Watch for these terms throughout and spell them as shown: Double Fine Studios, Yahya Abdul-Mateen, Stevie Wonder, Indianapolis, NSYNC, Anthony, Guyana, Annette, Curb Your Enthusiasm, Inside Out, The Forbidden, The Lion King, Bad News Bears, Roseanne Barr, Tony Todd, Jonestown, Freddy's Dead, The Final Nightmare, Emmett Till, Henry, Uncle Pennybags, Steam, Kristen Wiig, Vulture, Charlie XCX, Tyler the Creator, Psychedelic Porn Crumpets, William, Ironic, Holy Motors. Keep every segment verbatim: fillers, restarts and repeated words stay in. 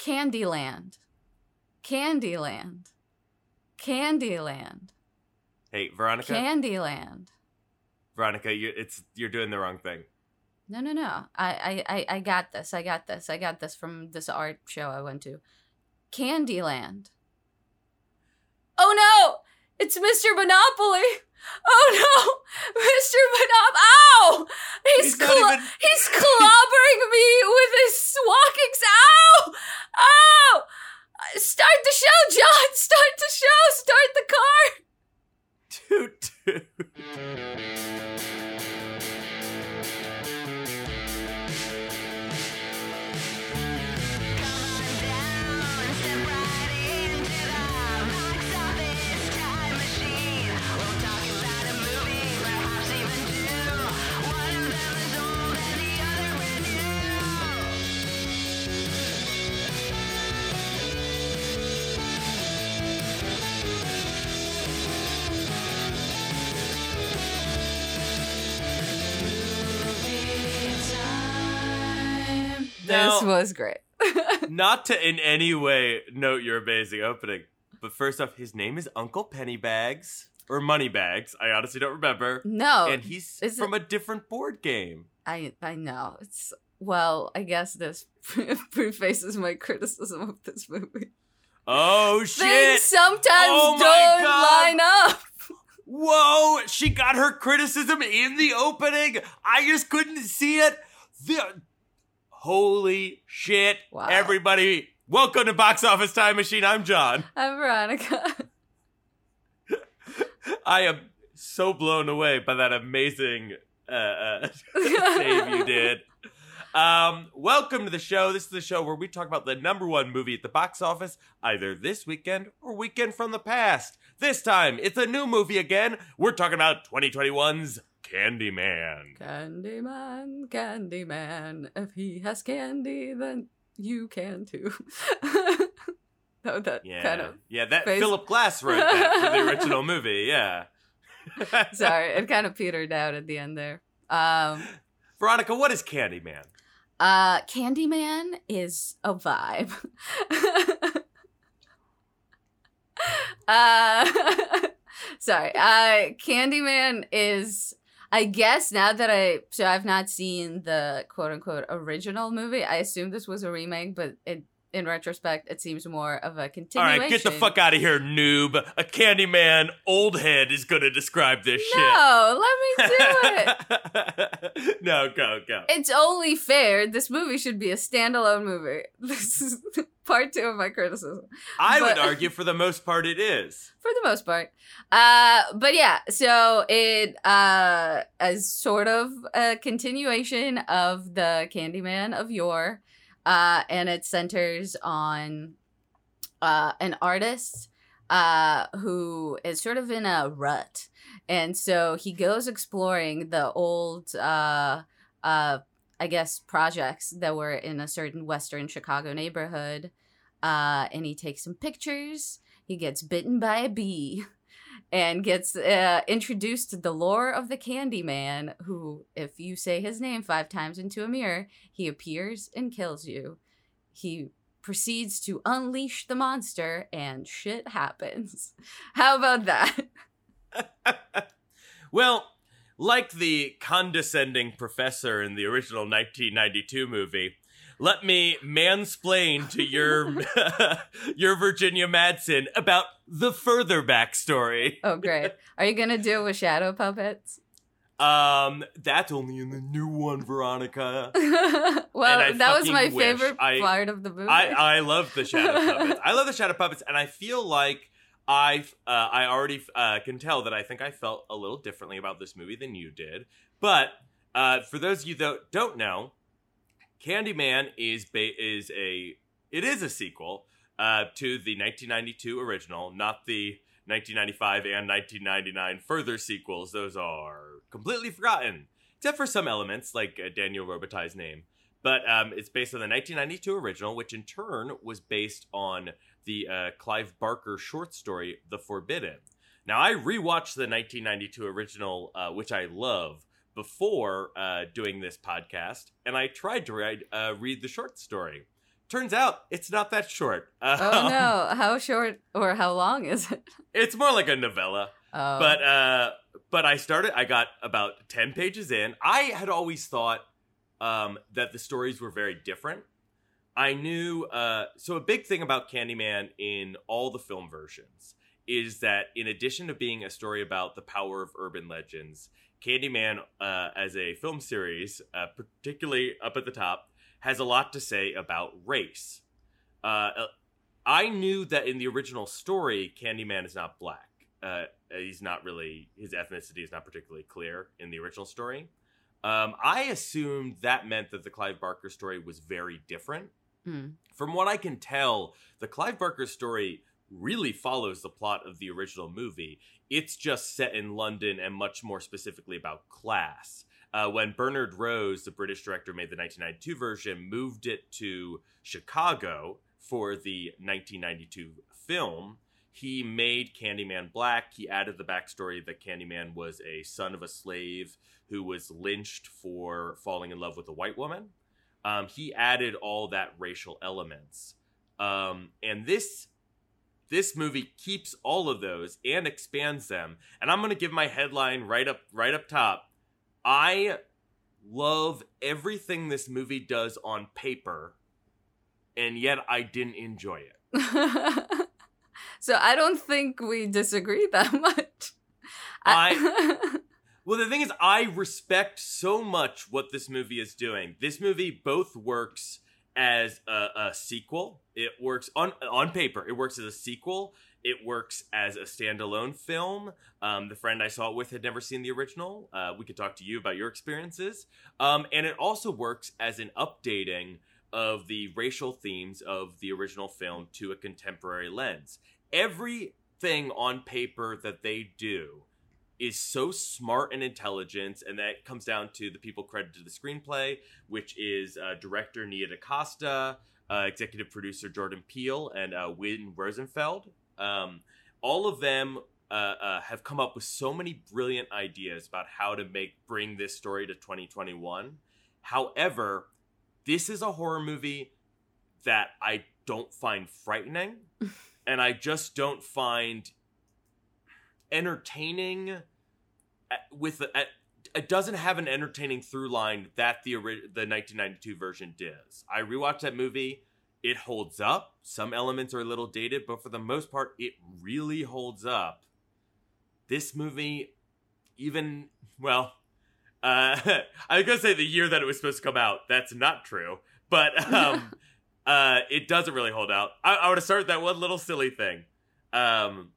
Candyland. Candyland. Candyland. Hey, Veronica. Candyland. Veronica, you, it's you're doing the wrong thing. No, no, no. I, I, I got this. I got this. I got this from this art show I went to. Candyland. Oh, no! It's Mister Monopoly! Oh, no! Mister Monopoly! Ow! He's, he's, cl- even... he's clobbering me with his walkings. Ow! Ow! Start the show, John! Start the show! Start the car! Toot, toot. Now, this was great. Not to in any way note your amazing opening, but first off, his name is Uncle Pennybags or Moneybags. I honestly don't remember. No, and he's from it, a different board game. I I know. It's well, I guess this prefaces my criticism of this movie. Oh shit! Things sometimes oh, don't line up. Whoa! She got her criticism in the opening. I just couldn't see it. The Holy shit, wow. Everybody. Welcome to Box Office Time Machine. I'm John. I'm Veronica. I am so blown away by that amazing uh, uh, save you did. Um, welcome to the show. This is the show where we talk about the number one movie at the box office, either this weekend or weekend from the past. This time, it's a new movie again. We're talking about twenty twenty-one's Candyman. Candyman, Candyman. If he has candy, then you can too. no, that yeah. kind of yeah, that face. Philip Glass wrote that for the original movie. Yeah. Sorry, it kind of petered out at the end there. Um, Veronica, what is Candyman? Uh, Candyman is a vibe. uh, sorry, uh, Candyman is. I guess now that I, so I've not seen the quote unquote original movie. I assume this was a remake, but it, in retrospect, it seems more of a continuation. All right, get the fuck out of here, noob. A Candyman old head is going to describe this no, shit. No, let me do it. No, go, go. It's only fair. This movie should be a standalone movie. This is part two of my criticism. I but, would argue for the most part it is. For the most part. Uh, but yeah, so it uh, is sort of a continuation of the Candyman of yore. Uh, and it centers on uh, an artist uh, who is sort of in a rut. And so he goes exploring the old, uh, uh, I guess, projects that were in a certain Western Chicago neighborhood. Uh, and he takes some pictures. He gets bitten by a bee and gets uh, introduced to the lore of the Candyman, who, if you say his name five times into a mirror, he appears and kills you. He proceeds to unleash the monster, and shit happens. How about that? Well, like the condescending professor in the original nineteen ninety-two movie, let me mansplain to your your Virginia Madsen about the further backstory. Oh, great. Are you going to do it with shadow puppets? Um, that's only in the new one, Veronica. Well, that was my wish. favorite I, part of the movie. I, I love the shadow puppets. I love the shadow puppets, and I feel like I uh, I already uh, can tell that I think I felt a little differently about this movie than you did. But uh, for those of you that don't know, Candyman is ba- is a it is a sequel uh, to the nineteen ninety-two original, not the nineteen ninety-five and nineteen ninety-nine further sequels. Those are completely forgotten, except for some elements like uh, Daniel Robitaille's name. But um, it's based on the nineteen ninety-two original, which in turn was based on the uh, Clive Barker short story "The Forbidden." Now I rewatched the nineteen ninety-two original, uh, which I love, before uh, doing this podcast, and I tried to read, uh, read the short story. Turns out it's not that short. Um, oh, no. How short or how long is it? It's more like a novella. Oh. But, uh, but I started, I got about ten pages in. I had always thought um, that the stories were very different. I knew, uh, so a big thing about Candyman in all the film versions is that in addition to being a story about the power of urban legends, Candyman uh, as a film series, uh, particularly up at the top, has a lot to say about race. Uh, I knew that in the original story, Candyman is not black. Uh, he's not really, his ethnicity is not particularly clear in the original story. Um, I assumed that meant that the Clive Barker story was very different. Mm. From what I can tell, the Clive Barker story really follows the plot of the original movie. It's just set in London and much more specifically about class. Uh, when Bernard Rose, the British director, made the nineteen ninety-two version, moved it to Chicago for the nineteen ninety-two film, he made Candyman black. He added the backstory that Candyman was a son of a slave who was lynched for falling in love with a white woman. Um, he added all that racial elements. Um, and this... This movie keeps all of those and expands them. And I'm going to give my headline right up right up top. I love everything this movie does on paper, and yet I didn't enjoy it. So I don't think we disagree that much. I, I Well, the thing is, I respect so much what this movie is doing. This movie both works as a, a sequel. It works on on paper. It works as a sequel. It works as a standalone film. Um, the friend I saw it with had never seen the original. Uh, we could talk to you about your experiences. Um, and it also works as an updating of the racial themes of the original film to a contemporary lens. Everything on paper that they do is so smart and intelligent, and that comes down to the people credited to the screenplay, which is uh, director Nia DaCosta, uh, executive producer Jordan Peele, and uh, Wynn Rosenfeld. Um, all of them uh, uh, have come up with so many brilliant ideas about how to make bring this story to twenty twenty-one. However, this is a horror movie that I don't find frightening, and I just don't find entertaining. With a, it doesn't have an entertaining through line that the the nineteen ninety-two version does. I rewatched that movie. It holds up. Some elements are a little dated, but for the most part, it really holds up. This movie, even, well, uh, I was going to say the year that it was supposed to come out. That's not true. But um, uh, it doesn't really hold out. I, I would have started that one little silly thing. Um,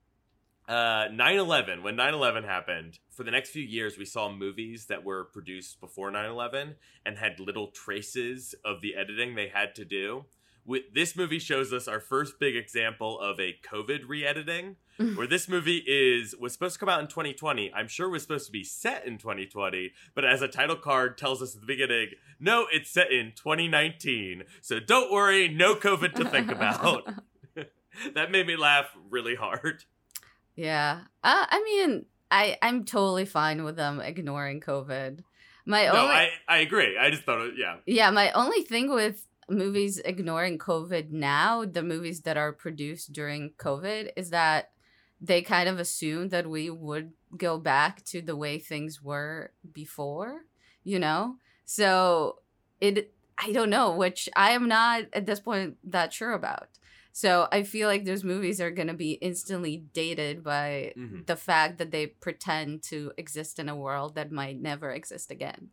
uh, nine eleven, when nine eleven happened, for the next few years, we saw movies that were produced before nine eleven and had little traces of the editing they had to do. With, this movie shows us our first big example of a COVID re-editing, where this movie is was supposed to come out in twenty twenty. I'm sure it was supposed to be set in twenty twenty, but as a title card tells us at the beginning, no, it's set in twenty nineteen. So don't worry, no COVID to think about. That made me laugh really hard. Yeah. Uh, I mean, I, I'm totally fine with them ignoring COVID. My no, only... I, I agree. I just thought, it, yeah. Yeah, my only thing with movies ignoring COVID now, the movies that are produced during COVID, is that they kind of assumed that we would go back to the way things were before, you know? So it, I don't know, which I am not at this point that sure about. So I feel like those movies are going to be instantly dated by mm-hmm. the fact that they pretend to exist in a world that might never exist again.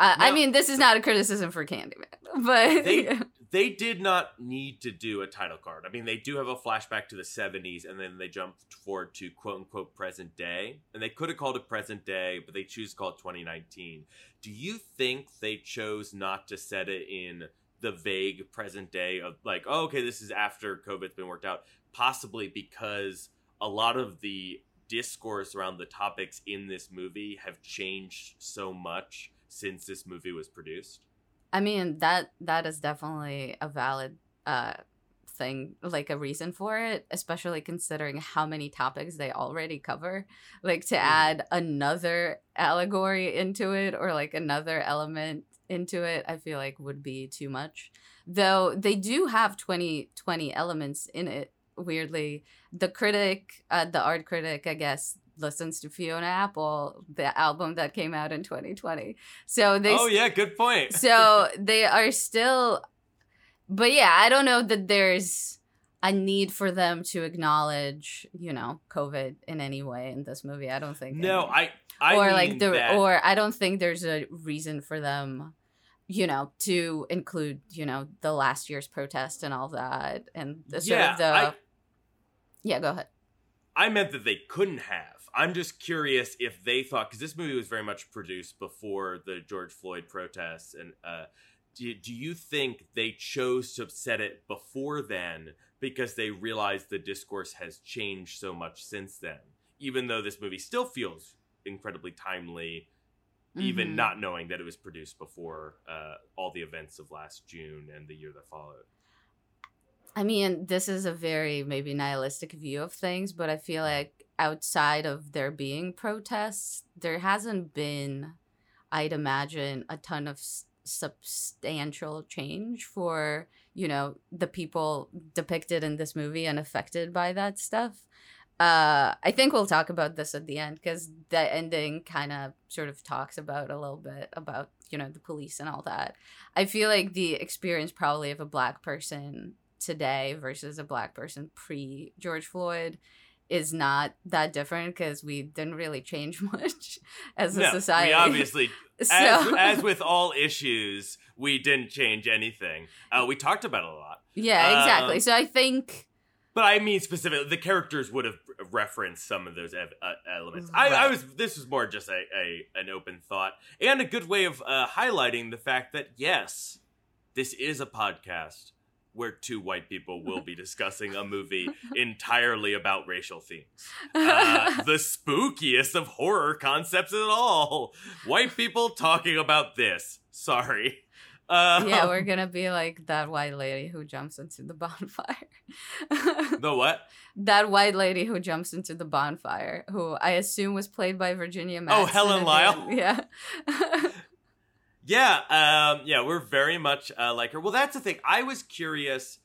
Uh, no, I mean, this is not a criticism for Candyman, but they, yeah. they did not need to do a title card. I mean, they do have a flashback to the seventies, and then they jump forward to quote unquote present day. And they could have called it present day, but they choose to call it twenty nineteen. Do you think they chose not to set it in the vague present day of like, oh, okay, this is after COVID's been worked out? Possibly because a lot of the discourse around the topics in this movie have changed so much since this movie was produced. I mean, that that is definitely a valid uh, thing, like a reason for it, especially considering how many topics they already cover. Like to add another allegory into it or like another element into it, I feel like would be too much. Though they do have twenty twenty elements in it, weirdly. The critic, uh, the art critic, I guess, listens to Fiona Apple, the album that came out in twenty twenty. So they Oh, yeah, good point. So they are still... But yeah, I don't know that there's a need for them to acknowledge, you know, COVID in any way in this movie. I don't think. No, I, I or mean like the that. Or I don't think there's a reason for them, you know, to include, you know, the last year's protest and all that, and the sort yeah, of the I, yeah. Go ahead. I meant that they couldn't have. I'm just curious if they thought, because this movie was very much produced before the George Floyd protests, and uh, do do you think they chose to set it before then? Because they realize the discourse has changed so much since then. Even though this movie still feels incredibly timely, mm-hmm. even not knowing that it was produced before uh, all the events of last June and the year that followed. I mean, this is a very maybe nihilistic view of things, but I feel like outside of there being protests, there hasn't been, I'd imagine, a ton of st- substantial change for, you know, the people depicted in this movie and affected by that stuff. Uh, I think we'll talk about this at the end, because the ending kind of sort of talks about a little bit about, you know, the police and all that. I feel like the experience probably of a black person today versus a black person pre-George Floyd is not that different, because we didn't really change much as a no, society. We obviously, so. as, as with all issues, we didn't change anything. Uh, we talked about it a lot. Yeah, um, exactly. So I think... But I mean specifically, the characters would have referenced some of those ev- uh, elements. Right. I, I was. This was more just a, a an open thought and a good way of uh, highlighting the fact that, yes, this is a podcast where two white people will be discussing a movie entirely about racial themes. Uh, the spookiest of horror concepts at all. White people talking about this. Sorry. Um, yeah, we're going to be like that white lady who jumps into the bonfire. The what? That white lady who jumps into the bonfire, who I assume was played by Virginia Madsen. Oh, Helen Lyle? Yeah. Yeah, um, yeah, we're very much uh, like her. Well, that's the thing. I was curious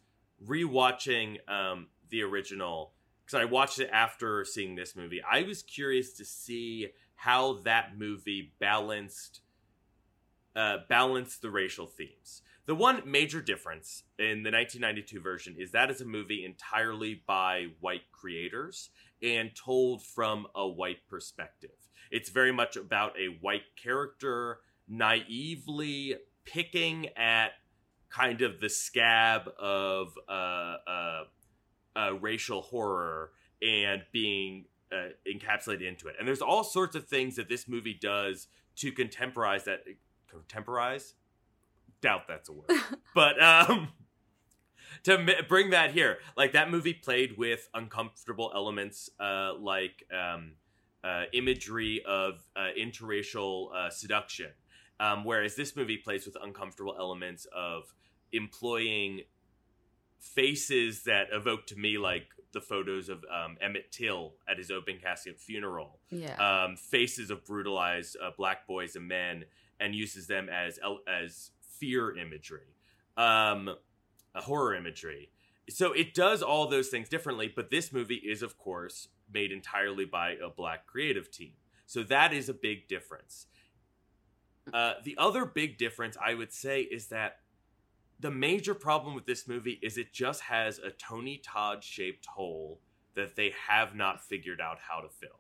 rewatching um, the original, because I watched it after seeing this movie. I was curious to see how that movie balanced uh, balanced the racial themes. The one major difference in the nineteen ninety-two version is that it's a movie entirely by white creators and told from a white perspective. It's very much about a white character naively picking at kind of the scab of uh, uh, uh, racial horror and being uh, encapsulated into it. And there's all sorts of things that this movie does to contemporize that. Contemporize? Doubt that's a word. But um, to m- bring that here, like that movie played with uncomfortable elements uh, like um, uh, imagery of uh, interracial uh, seduction. Um, whereas this movie plays with uncomfortable elements of employing faces that evoke to me like the photos of um, Emmett Till at his open casket funeral. Yeah. Um, faces of brutalized uh, black boys and men, and uses them as as fear imagery, um, uh, horror imagery. So it does all those things differently, but this movie is, of course, made entirely by a black creative team. So that is a big difference. Uh, the other big difference, I would say, is that the major problem with this movie is it just has a Tony Todd-shaped hole that they have not figured out how to fill.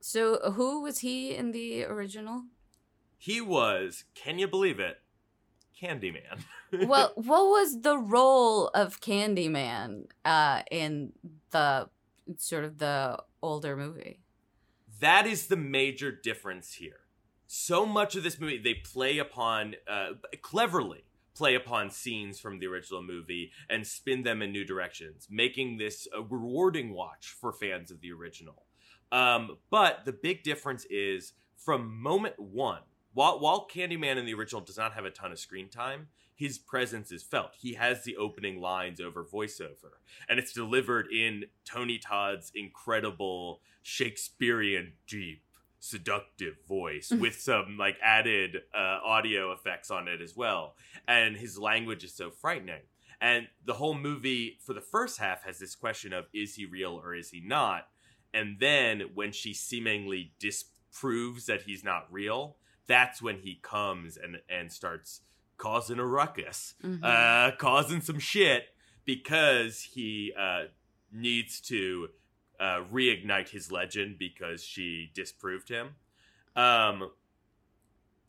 So who was he in the original? He was, can you believe it, Candyman. Well, what was the role of Candyman uh, in the sort of the older movie? That is the major difference here. So much of this movie, they play upon, uh, cleverly play upon scenes from the original movie and spin them in new directions, making this a rewarding watch for fans of the original. Um, but the big difference is from moment one, while, while Candyman in the original does not have a ton of screen time, his presence is felt. He has the opening lines over voiceover, and it's delivered in Tony Todd's incredible Shakespearean deep seductive voice with some like added uh, audio effects on it as well. And his language is so frightening. And the whole movie for the first half has this question of, is he real or is he not? And then when she seemingly disproves that he's not real, that's when he comes and, and starts causing a ruckus, mm-hmm. uh, causing some shit, because he uh, needs to uh, reignite his legend because she disproved him. Um,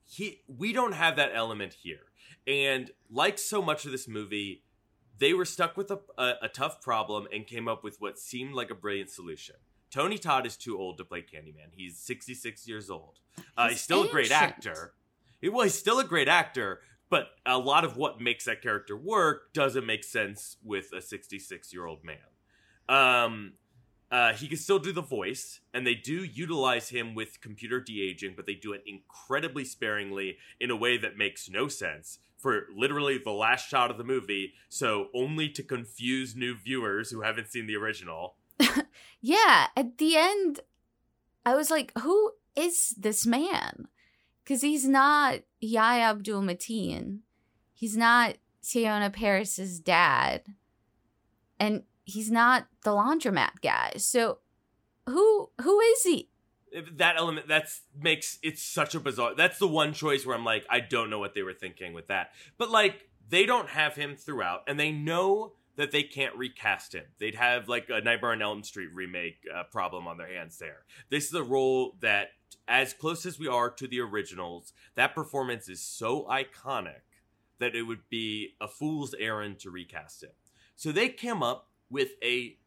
he, we don't have that element here. And like so much of this movie, they were stuck with a, a, a tough problem and came up with what seemed like a brilliant solution. Tony Todd is too old to play Candyman. He's sixty-six years old. Uh, he's, he's still ancient. a great actor. He, well, he's still a great actor, but a lot of what makes that character work doesn't make sense with a sixty-six-year-old man. Um, uh, he can still do the voice, and they do utilize him with computer de-aging, but they do it incredibly sparingly in a way that makes no sense for literally the last shot of the movie, so only to confuse new viewers who haven't seen the original. Yeah, at the end, I was like, who is this man? Because he's not Yahya Abdul-Mateen. He's not Seona Paris's dad. And he's not the laundromat guy. So who who is he? That element, that's makes it such a bizarre... That's the one choice where I'm like, I don't know what they were thinking with that. But, like, they don't have him throughout, and they know that they can't recast him. They'd have, like, a Nightmare on Elm Street remake uh, problem on their hands there. This is the role that, as close as we are to the originals, that performance is so iconic that it would be a fool's errand to recast it. So they came up with a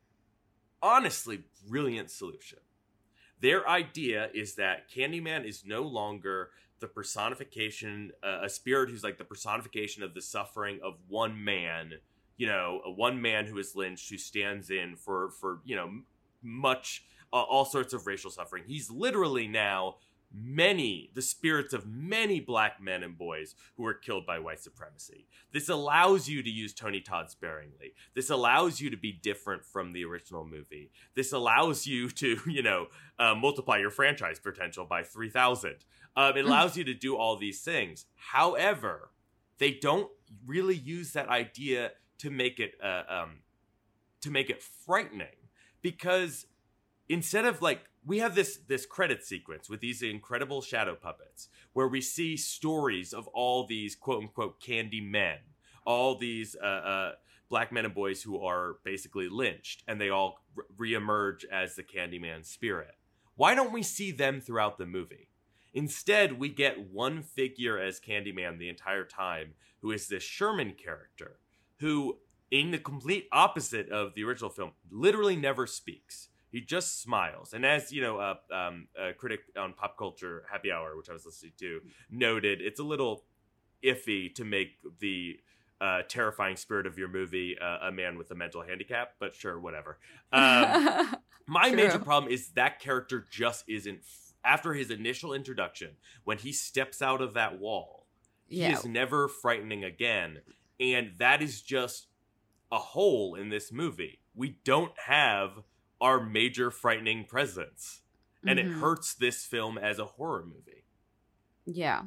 honestly brilliant solution. Their idea is that Candyman is no longer the personification, uh, a spirit who's like the personification of the suffering of one man, you know, one man who is lynched, who stands in for, for you know, much, uh, all sorts of racial suffering. He's literally now many, the spirits of many black men and boys who were killed by white supremacy. This allows you to use Tony Todd sparingly. This allows you to be different from the original movie. This allows you to, you know, uh, multiply your franchise potential by three thousand. Um, it allows you to do all these things. However, they don't really use that idea to make it uh, um, to make it frightening, because instead of like, we have this this credit sequence with these incredible shadow puppets where we see stories of all these quote unquote candy men, all these uh, uh, black men and boys who are basically lynched, and they all re- reemerge as the Candyman spirit. Why don't we see them throughout the movie? Instead, we get one figure as Candyman the entire time, who is this Sherman character, who, in the complete opposite of the original film, literally never speaks. He just smiles. And as, you know, uh, um, a critic on Pop Culture Happy Hour, which I was listening to, noted, it's a little iffy to make the uh, terrifying spirit of your movie uh, a man with a mental handicap, but sure, whatever. Um, my True. major problem is that character just isn't, f- after his initial introduction, when he steps out of that wall, yeah. he is never frightening again. And that is just a hole in this movie. We don't have our major frightening presence. And mm-hmm. it hurts this film as a horror movie. Yeah.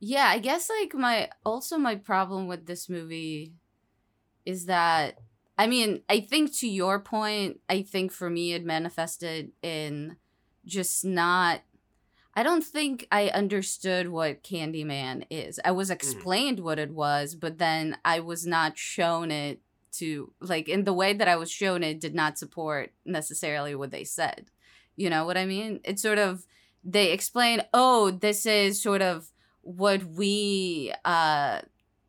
Yeah, I guess like my, also my problem with this movie is that, I mean, I think to your point, I think for me it manifested in just not, I don't think I understood what Candyman is. I was explained mm. what it was, but then I was not shown it to, like, in the way that I was shown it did not support necessarily what they said. You know what I mean? It's sort of, they explain, oh, this is sort of what we uh,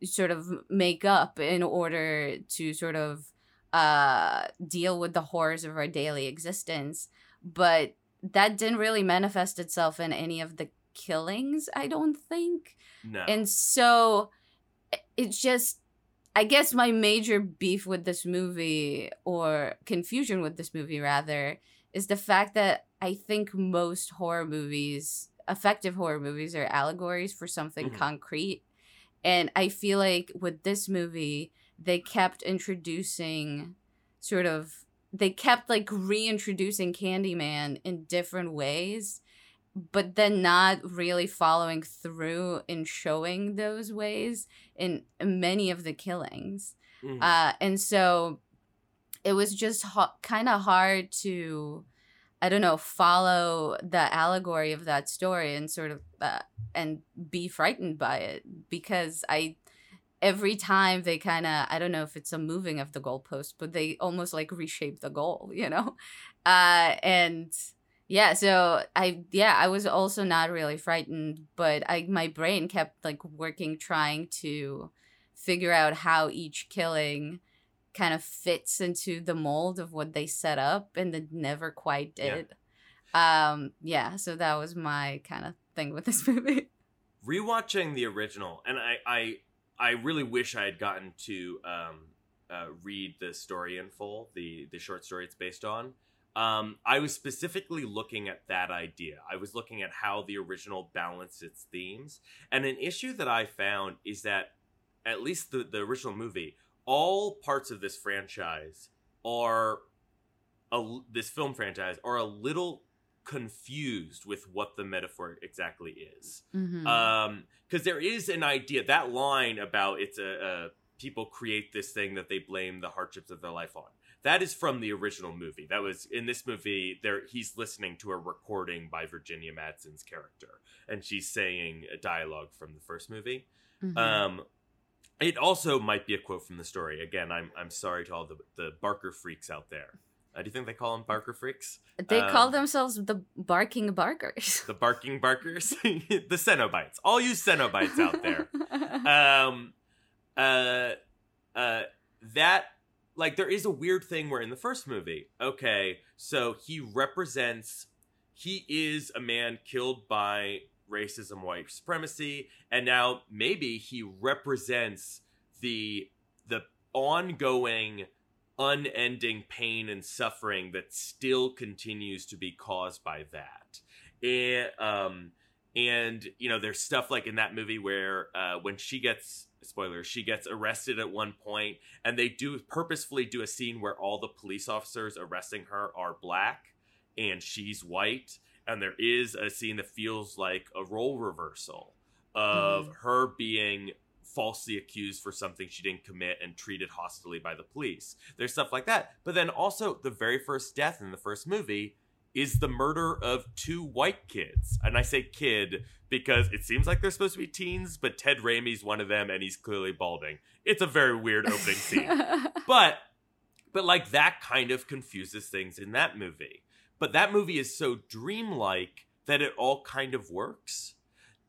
sort of make up in order to sort of uh, deal with the horrors of our daily existence. But that didn't really manifest itself in any of the killings, I don't think. No. And so it's just, I guess my major beef with this movie, or confusion with this movie rather, is the fact that I think most horror movies, effective horror movies, are allegories for something mm-hmm. concrete. And I feel like with this movie, they kept introducing sort of, they kept like reintroducing Candyman in different ways, but then not really following through in showing those ways in many of the killings. Mm-hmm. Uh, and so it was just ho- kind of hard to, I don't know, follow the allegory of that story and sort of uh, and be frightened by it, because I every time they kind of, I don't know if it's a moving of the goalpost, but they almost like reshape the goal, you know? Uh, and... Yeah, so I yeah, I was also not really frightened, but I my brain kept like working trying to figure out how each killing kind of fits into the mold of what they set up, and it never quite did. Yeah. Um yeah, so that was my kind of thing with this movie. Rewatching the original, and I I, I really wish I had gotten to um uh, read the story in full, the the short story it's based on. Um, I was specifically looking at that idea. I was looking at how the original balanced its themes. And an issue that I found is that, at least the, the original movie, all parts of this franchise are, a, this film franchise, are a little confused with what the metaphor exactly is. Mm-hmm. Um, 'cause there is an idea, that line about it's a, a people create this thing that they blame the hardships of their life on. That is from the original movie. That was in this movie. There, he's listening to a recording by Virginia Madsen's character, and she's saying a dialogue from the first movie. Mm-hmm. Um, it also might be a quote from the story. Again, I'm I'm sorry to all the the Barker freaks out there. Uh, do you think they call them Barker freaks? They um, call themselves the Barking Barkers. The Barking Barkers, the Cenobites. All you Cenobites out there. um, uh, uh, that. Like, there is a weird thing where in the first movie, okay, so he represents, he is a man killed by racism, white supremacy, and now maybe he represents the the ongoing, unending pain and suffering that still continues to be caused by that. And, um, and you know, there's stuff like in that movie where uh, when she gets... Spoiler, she gets arrested at one point, and they do purposefully do a scene where all the police officers arresting her are black and she's white, and there is a scene that feels like a role reversal of mm. her being falsely accused for something she didn't commit and treated hostilely by the police. There's stuff like that. But then also the very first death in the first movie is the murder of two white kids. And I say kid because it seems like they're supposed to be teens, but Ted Raimi's one of them, and he's clearly balding. It's a very weird opening scene. But, but like, that kind of confuses things in that movie. But that movie is so dreamlike that it all kind of works.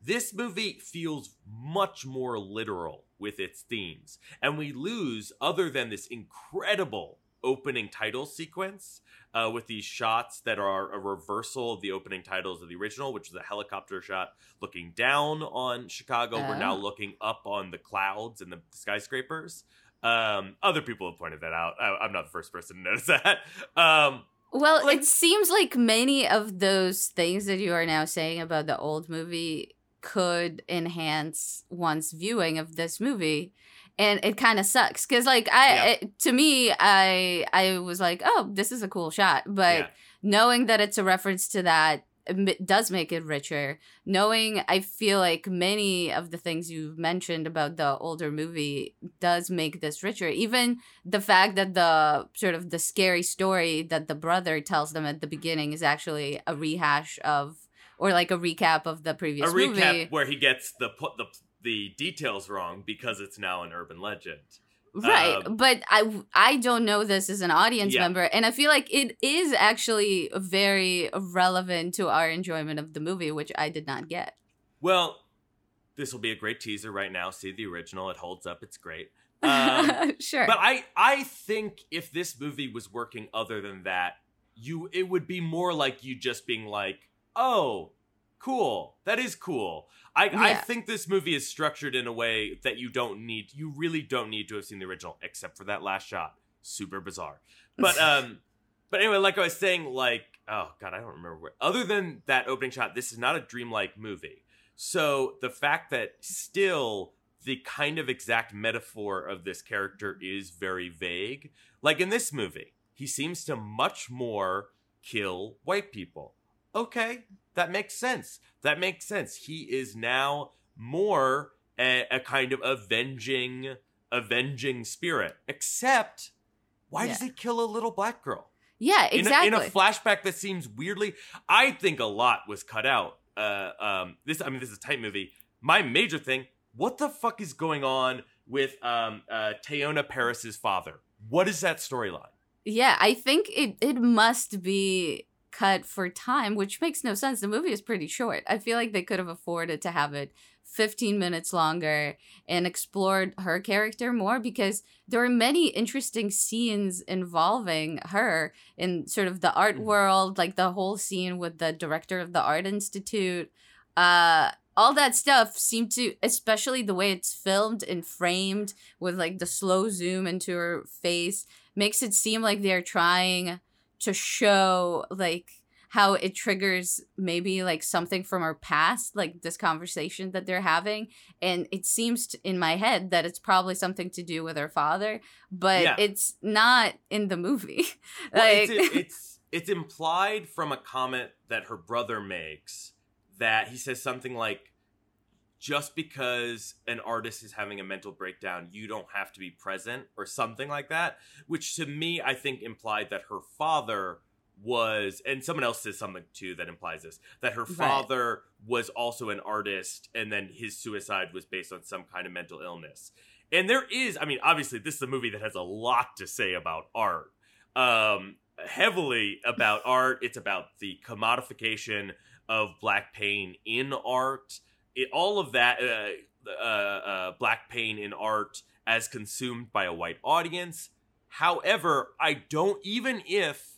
This movie feels much more literal with its themes. And we lose, other than this incredible opening title sequence uh, with these shots that are a reversal of the opening titles of the original, which is a helicopter shot looking down on Chicago. Oh. We're now looking up on the clouds and the skyscrapers. Um, other people have pointed that out. I, I'm not the first person to notice that. Um, well, like, it seems like many of those things that you are now saying about the old movie could enhance one's viewing of this movie. And it kind of sucks because, like, I yeah. it, to me, I I was like, oh, this is a cool shot. But yeah. knowing that it's a reference to that it does make it richer. Knowing, I feel like many of the things you've mentioned about the older movie does make this richer. Even the fact that the sort of the scary story that the brother tells them at the beginning is actually a rehash of, or like a recap of the previous movie. A recap movie. Where he gets the the. the details wrong because it's now an urban legend. Right. Um, but I, I don't know this as an audience yeah. member. And I feel like it is actually very relevant to our enjoyment of the movie, which I did not get. Well, this will be a great teaser right now. See the original. It holds up. It's great. Um, sure. But I, I think if this movie was working other than that, you, it would be more like you just being like, oh, cool. That is cool. I, yeah. I think this movie is structured in a way that you don't need, you really don't need to have seen the original, except for that last shot. Super bizarre. But um, but anyway, like I was saying, like, oh God, I don't remember where. Other than that opening shot, this is not a dreamlike movie. So the fact that still the kind of exact metaphor of this character is very vague. Like in this movie, he seems to much more kill white people. Okay. that makes sense. That makes sense. He is now more a, a kind of avenging, avenging spirit. Except, why yeah. does he kill a little black girl? Yeah, exactly. In a, in a flashback that seems weirdly, I think a lot was cut out. Uh, um, this, I mean, this is a tight movie. My major thing: what the fuck is going on with um, uh, Tayona Paris's father? What is that storyline? Yeah, I think it it must be cut for time, which makes no sense. The movie is pretty short. I feel like they could have afforded to have it fifteen minutes longer and explored her character more, because there are many interesting scenes involving her in sort of the art world, like the whole scene with the director of the Art Institute. Uh, all that stuff seemed to, especially the way it's filmed and framed with like the slow zoom into her face, makes it seem like they're trying to show like how it triggers maybe like something from our past, like this conversation that they're having. And it seems to, in my head, that it's probably something to do with her father, but yeah. it's not in the movie. Well, like it's, it's it's implied from a comment that her brother makes, that he says something like, just because an artist is having a mental breakdown, you don't have to be present, or something like that, which to me, I think implied that her father was, and someone else says something too that implies this, that her father right. was also an artist, and then his suicide was based on some kind of mental illness. And there is, I mean, obviously this is a movie that has a lot to say about art, um, heavily about art. It's about the commodification of black pain in art. It, all of that, uh, uh, uh, black pain in art as consumed by a white audience. However, I don't, even if,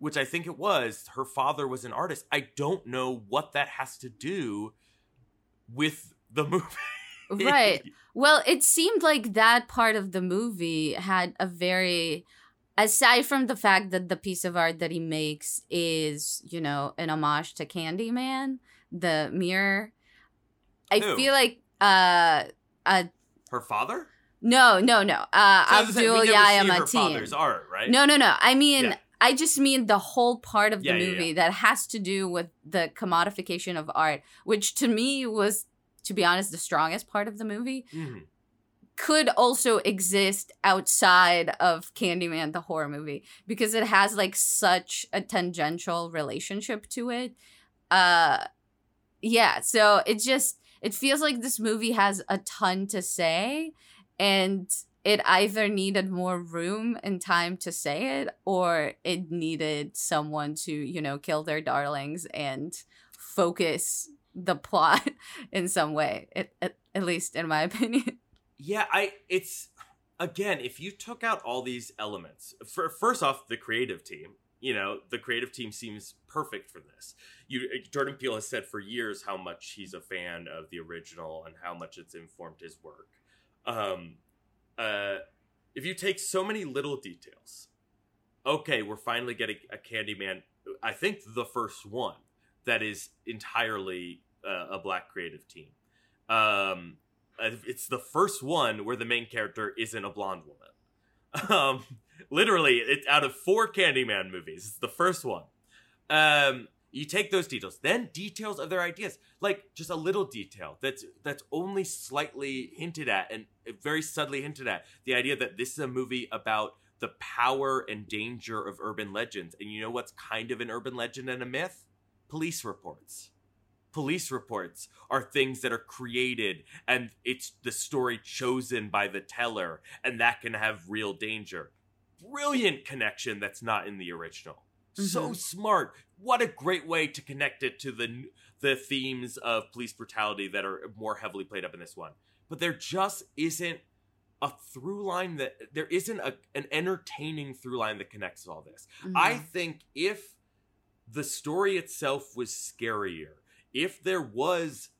which I think it was, her father was an artist, I don't know what that has to do with the movie. Right. Well, it seemed like that part of the movie had a very... Aside from the fact that the piece of art that he makes is, you know, an homage to Candyman, the mirror... I Who? feel like uh, uh, her father. No, no, no. Uh, so Abdul Yaya art, right? No, no, no. I mean, yeah. I just mean the whole part of the yeah, movie yeah, yeah. that has to do with the commodification of art, which to me was, to be honest, the strongest part of the movie. Mm-hmm. Could also exist outside of Candyman, the horror movie, because it has like such a tangential relationship to it. Uh, yeah. So it just. It feels like this movie has a ton to say, and it either needed more room and time to say it, or it needed someone to, you know, kill their darlings and focus the plot in some way, it, at, at least in my opinion. Yeah, I it's, again, if you took out all these elements, for, first off, the creative team. You know, the creative team seems perfect for this. You, Jordan Peele has said for years how much he's a fan of the original and how much it's informed his work. Um, uh, if you take so many little details, okay, we're finally getting a Candyman, I think the first one, that is entirely uh, a black creative team. Um, it's the first one where the main character isn't a blonde woman. Um Literally, it's out of four Candyman movies. It's the first one. Um, you take those details. Then details of their ideas. Like, just a little detail that's that's only slightly hinted at and very subtly hinted at. The idea that this is a movie about the power and danger of urban legends. And you know what's kind of an urban legend and a myth? Police reports. Police reports are things that are created, and it's the story chosen by the teller. And that can have real danger. Brilliant connection that's not in the original. Mm-hmm. So smart. What a great way to connect it to the the themes of police brutality that are more heavily played up in this one. But there just isn't a through line that there isn't a, an entertaining through line that connects all this. Mm-hmm. I think if the story itself was scarier, if there was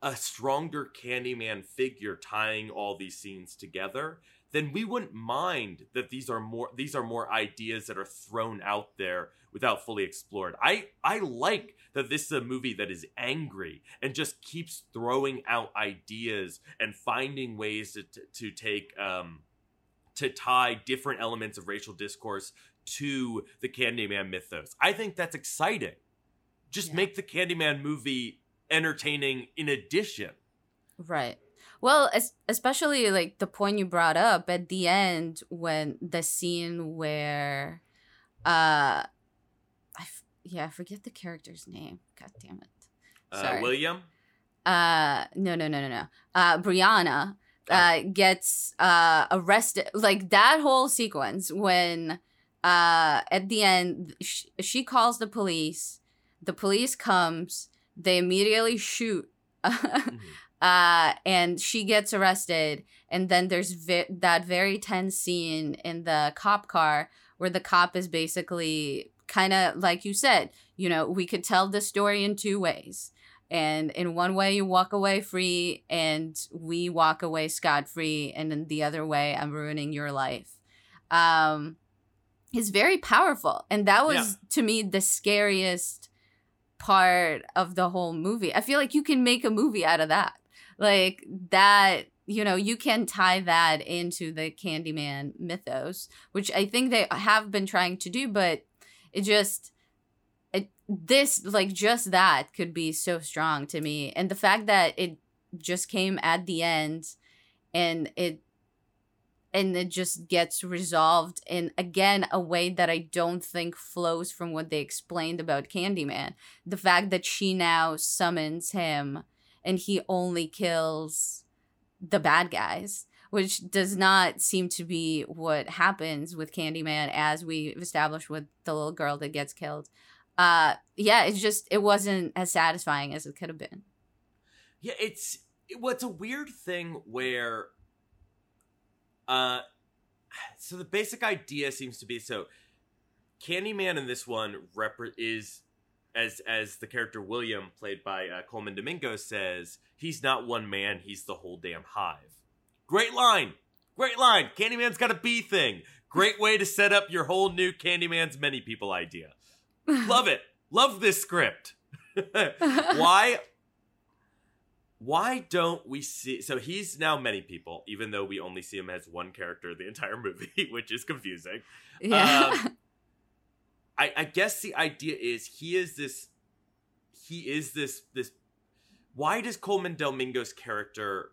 a stronger Candyman figure tying all these scenes together, then we wouldn't mind that these are more these are more ideas that are thrown out there without fully explored. I, I like that this is a movie that is angry and just keeps throwing out ideas and finding ways to to take um to tie different elements of racial discourse to the Candyman mythos. I think that's exciting. Just yeah. make the Candyman movie entertaining in addition. Right. Well, especially like the point you brought up at the end when the scene where, uh, I f- yeah, I forget the character's name. God damn it. Sorry. Uh, William? Uh, no, no, no, no, no. Uh, Brianna uh, oh. gets uh, arrested. Like that whole sequence when uh, at the end sh- she calls the police. The police comes. They immediately shoot. Mm-hmm. Uh, and she gets arrested, and then there's vi- that very tense scene in the cop car where the cop is basically kind of, like you said, you know, we could tell the story in two ways. And in one way, you walk away free, and we walk away scot-free, and in the other way, I'm ruining your life. Um, it's very powerful, and that was, yeah. to me, the scariest part of the whole movie. I feel like you can make a movie out of that. Like that, you know, you can tie that into the Candyman mythos, which I think they have been trying to do, but it just, it, this, like just that could be so strong to me. And the fact that it just came at the end and it, and it just gets resolved in, again, a way that I don't think flows from what they explained about Candyman. The fact that she now summons him and he only kills the bad guys, which does not seem to be what happens with Candyman, as we've established with the little girl that gets killed. Uh, yeah, it's just, it wasn't as satisfying as it could have been. Yeah, it's, well, it's a weird thing where... Uh, so the basic idea seems to be, so Candyman in this one rep- is, as as the character William, played by uh, Colman Domingo, says, he's not one man, he's the whole damn hive. Great line! Great line! Candyman's got a bee thing! Great way to set up your whole new Candyman's many people idea. Love it! Love this script! Why... Why don't we see... So he's now many people, even though we only see him as one character the entire movie, which is confusing. Yeah. Um, I, I guess the idea is he is this... He is this... this. Why does Colman Domingo's character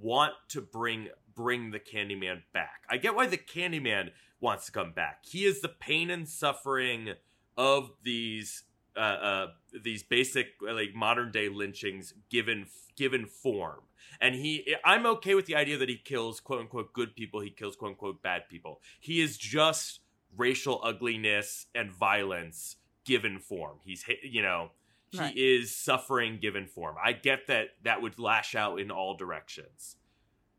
want to bring bring the Candyman back? I get why the Candyman wants to come back. He is the pain and suffering of these... Uh, uh, these basic, like, modern day lynchings given given form, and he, I'm okay with the idea that he kills quote unquote good people, he kills quote unquote bad people. He is just racial ugliness and violence given form. He's, you know, he right. is suffering given form. I get that that would lash out in all directions,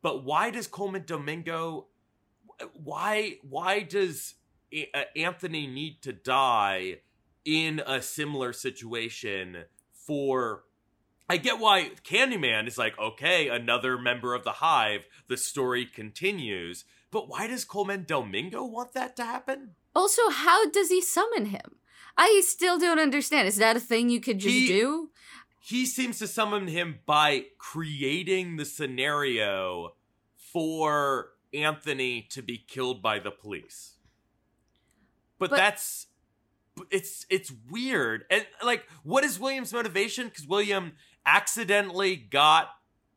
but why does Colman Domingo, why why does Anthony need to die? In a similar situation for... I get why Candyman is like, okay, another member of the hive, the story continues, but why does Colman Domingo want that to happen? Also, how does he summon him? I still don't understand. Is that a thing you could just he, do? He seems to summon him by creating the scenario for Anthony to be killed by the police. But, but- that's... It's it's weird. And, like, what is William's motivation? Because William accidentally got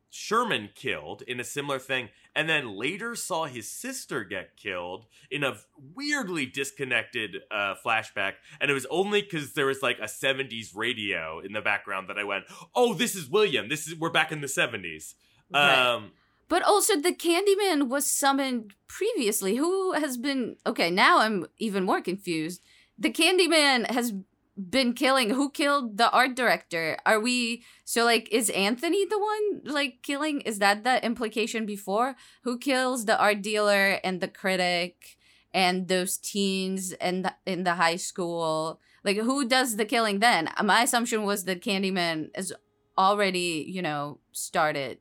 Sherman killed in a similar thing, and then later saw his sister get killed in a weirdly disconnected uh, flashback. And it was only because there was, like, a seventies radio in the background that I went, oh, this is William. This is, we're back in the seventies. Right. Um, but also, the Candyman was summoned previously. Who has been... Okay, now I'm even more confused. The Candyman has been killing. Who killed the art director? Are we... So, like, is Anthony the one, like, killing? Is that the implication before? Who kills the art dealer and the critic and those teens and the, in the high school? Like, who does the killing then? My assumption was that Candyman is already, you know, started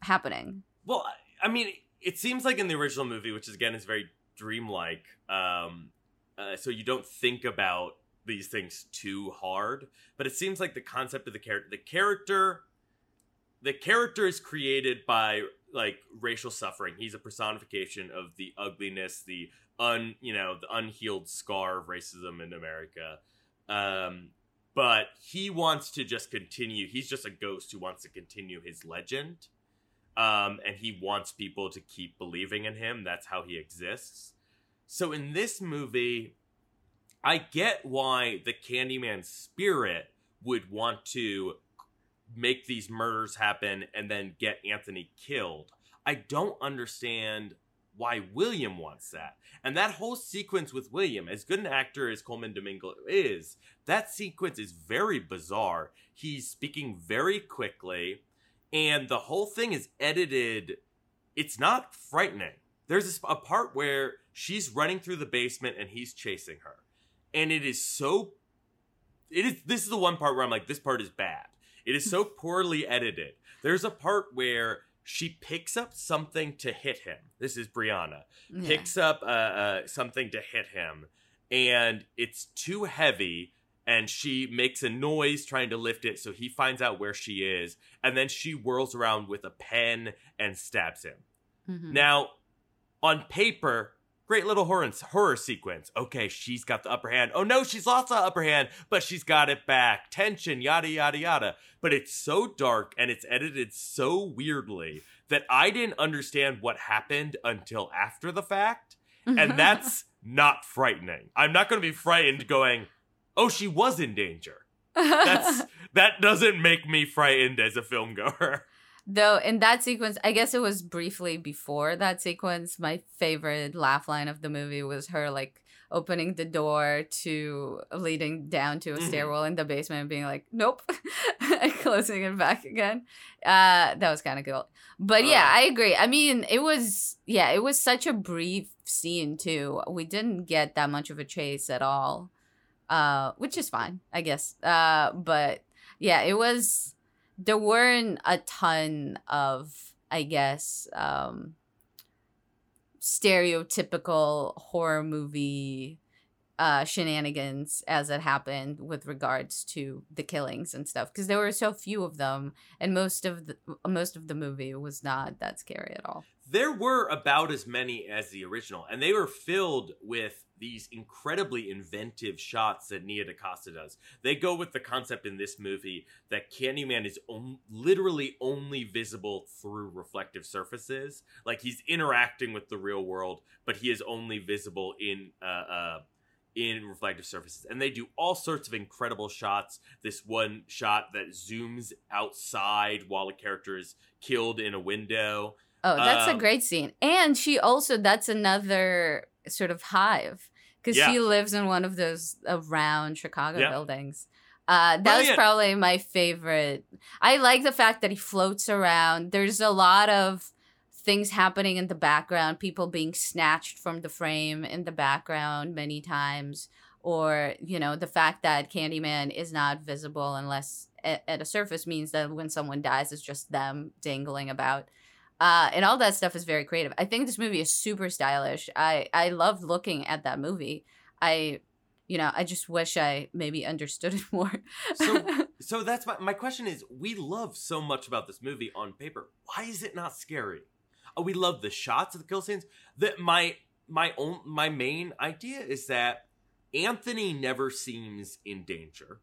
happening. Well, I mean, it seems like in the original movie, which, is, again, is very dreamlike, um... Uh, so you don't think about these things too hard, but it seems like the concept of the character, the character, the character is created by, like, racial suffering. He's a personification of the ugliness, the un, you know, the unhealed scar of racism in America. Um, But he wants to just continue. He's just a ghost who wants to continue his legend. Um, and he wants people to keep believing in him. That's how he exists. So in this movie, I get why the Candyman spirit would want to make these murders happen and then get Anthony killed. I don't understand why William wants that. And that whole sequence with William, as good an actor as Colman Domingo is, that sequence is very bizarre. He's speaking very quickly, and the whole thing is edited. It's not frightening. There's a part where she's running through the basement and he's chasing her. And it is so... It is. This is the one part where I'm like, this part is bad. It is so poorly edited. There's a part where she picks up something to hit him. This is Brianna. Yeah. Picks up uh, uh, something to hit him. And it's too heavy. And she makes a noise trying to lift it. So he finds out where she is. And then she whirls around with a pen and stabs him. Mm-hmm. Now, on paper... Great little horror, horror sequence. Okay, she's got the upper hand. Oh no, she's lost the upper hand, but she's got it back. Tension, yada, yada, yada. But it's so dark and it's edited so weirdly that I didn't understand what happened until after the fact. And that's not frightening. I'm not going to be frightened going, oh, she was in danger. That's that doesn't make me frightened as a filmgoer. Though in that sequence, I guess it was briefly before that sequence, my favorite laugh line of the movie was her like opening the door to leading down to a stairwell in the basement and being like, nope, and closing it back again. Uh, that was kind of cool. But yeah, I agree. I mean, it was, yeah, it was such a brief scene too. We didn't get that much of a chase at all, uh, which is fine, I guess. Uh, but yeah, it was... There weren't a ton of, I guess, um, stereotypical horror movie uh, shenanigans as it happened with regards to the killings and stuff, because there were so few of them, and most of the most of the movie was not that scary at all. There were about as many as the original, and they were filled with these incredibly inventive shots that Nia DaCosta does. They go with the concept in this movie that Candyman is on, literally only visible through reflective surfaces. Like, he's interacting with the real world, but he is only visible in uh, uh, in reflective surfaces. And they do all sorts of incredible shots. This one shot that zooms outside while a character is killed in a window. Oh, that's um, a great scene. And she also, that's another... sort of hive, because yeah. she lives in one of those around Chicago yeah. buildings. Uh, that Brilliant. was probably my favorite. I like the fact that he floats around. There's a lot of things happening in the background, people being snatched from the frame in the background many times, or, you know, the fact that Candyman is not visible unless at, at a surface means that when someone dies, it's just them dangling about. Uh, and all that stuff is very creative. I think this movie is super stylish. I, I loved looking at that movie. I, you know, I just wish I maybe understood it more. so, so that's my, my question is, we love so much about this movie on paper. Why is it not scary? Oh, we love the shots of the kill scenes. That my, my own, my main idea is that Anthony never seems in danger.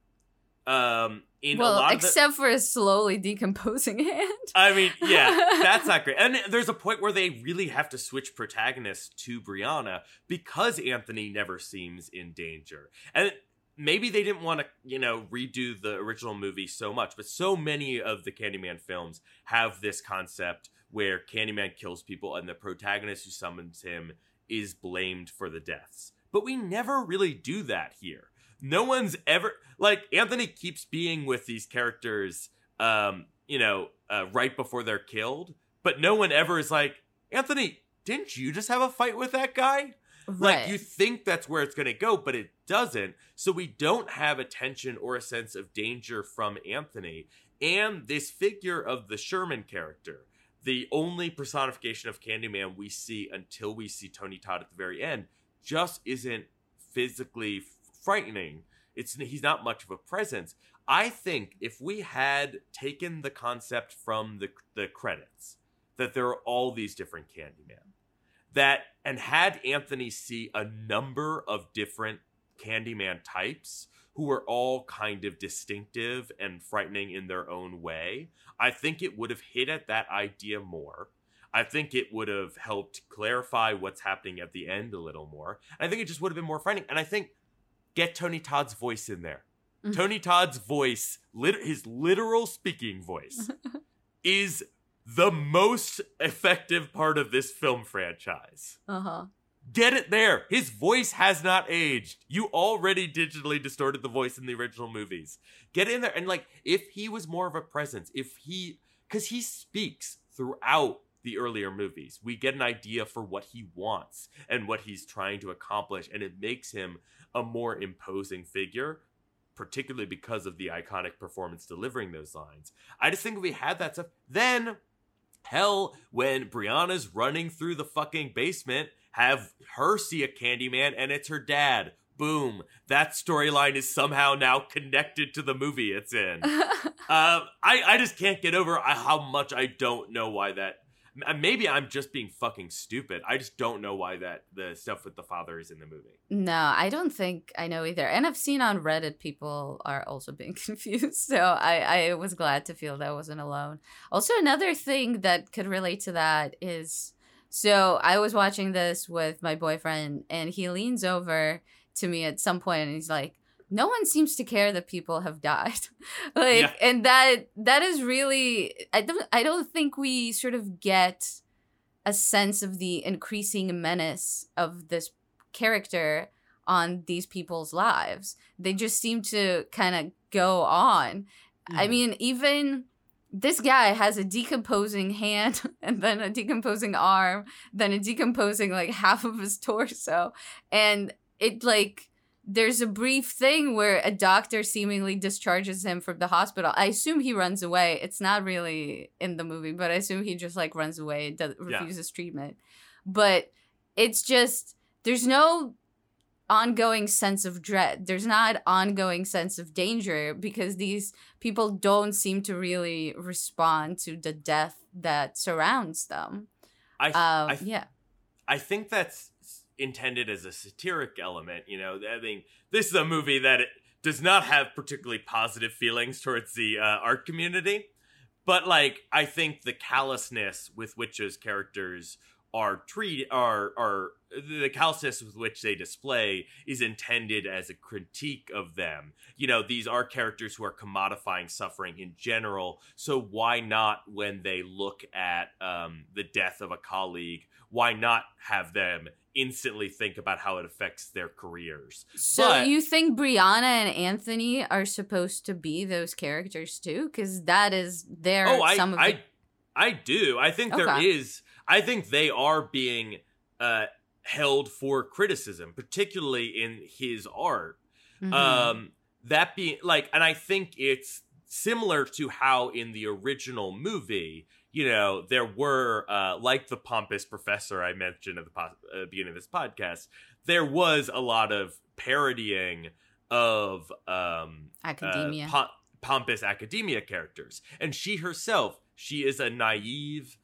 Um, in well, a lot except the, for a slowly decomposing hand. I mean, yeah, that's not great. And there's a point where they really have to switch protagonists to Brianna because Anthony never seems in danger. And maybe they didn't want to, you know, redo the original movie so much, but so many of the Candyman films have this concept where Candyman kills people and the protagonist who summons him is blamed for the deaths. But we never really do that here. No one's ever, like, Anthony keeps being with these characters, um, you know, uh, right before they're killed. But no one ever is like, Anthony, didn't you just have a fight with that guy? Right. Like, you think that's where it's going to go, but it doesn't. So we don't have a tension or a sense of danger from Anthony. And this figure of the Sherman character, the only personification of Candyman we see until we see Tony Todd at the very end, just isn't physically frightening. It's he's not much of a presence. I think if we had taken the concept from the the credits that there are all these different Candyman, that and had Anthony see a number of different Candyman types who are all kind of distinctive and frightening in their own way. I think it would have hit at that idea more. I think it would have helped clarify what's happening at the end a little more. And I think it just would have been more frightening. And I think get Tony Todd's voice in there. Mm-hmm. Tony Todd's voice, lit- his literal speaking voice, is the most effective part of this film franchise. Uh-huh. Get it there. His voice has not aged. You already digitally distorted the voice in the original movies. Get in there. And like, if he was more of a presence, if he, because he speaks throughout the earlier movies, we get an idea for what he wants and what he's trying to accomplish. And it makes him a more imposing figure, particularly because of the iconic performance delivering those lines. I just think if we had that stuff, then hell, when Brianna's running through the fucking basement, have her see a Candyman and it's her dad. Boom. That storyline is somehow now connected to the movie it's in. uh, I, I just can't get over how much I don't know why that... Maybe I'm just being fucking stupid. I just don't know why that the stuff with the father is in the movie. No, I don't think I know either. And I've seen on Reddit people are also being confused. So I, I was glad to feel that I wasn't alone. Also, another thing that could relate to that is... So I was watching this with my boyfriend and he leans over to me at some point and he's like, no one seems to care that people have died. like, yeah. And that that is really, I don't, I don't think we sort of get a sense of the increasing menace of this character on these people's lives. They just seem to kind of go on. Mm. I mean, even... This guy has a decomposing hand and then a decomposing arm, then a decomposing like half of his torso. And it like, there's a brief thing where a doctor seemingly discharges him from the hospital. I assume he runs away. It's not really in the movie, but I assume he just like runs away and does, refuses yeah. treatment. But it's just, there's no ongoing sense of dread. There's not ongoing sense of danger because these people don't seem to really respond to the death that surrounds them. I, uh, I th- yeah, I think that's intended as a satiric element. You know, I mean, this is a movie that it does not have particularly positive feelings towards the uh, art community, but like I think the callousness with which those characters are treat are are the callousness with which they display is intended as a critique of them. You know, these are characters who are commodifying suffering in general. So why not, when they look at um, the death of a colleague, why not have them instantly think about how it affects their careers? So but- you think Brianna and Anthony are supposed to be those characters too? Because that is their oh, I, some of I, the- I do. I think okay. there is. I think they are being uh, held for criticism, particularly in his art. Mm-hmm. Um, that being like, and I think it's similar to how in the original movie, you know, there were uh, like the pompous professor I mentioned at the po- uh, beginning of this podcast. There was a lot of parodying of um, academia, uh, po- pompous academia characters, and she herself, she is a naive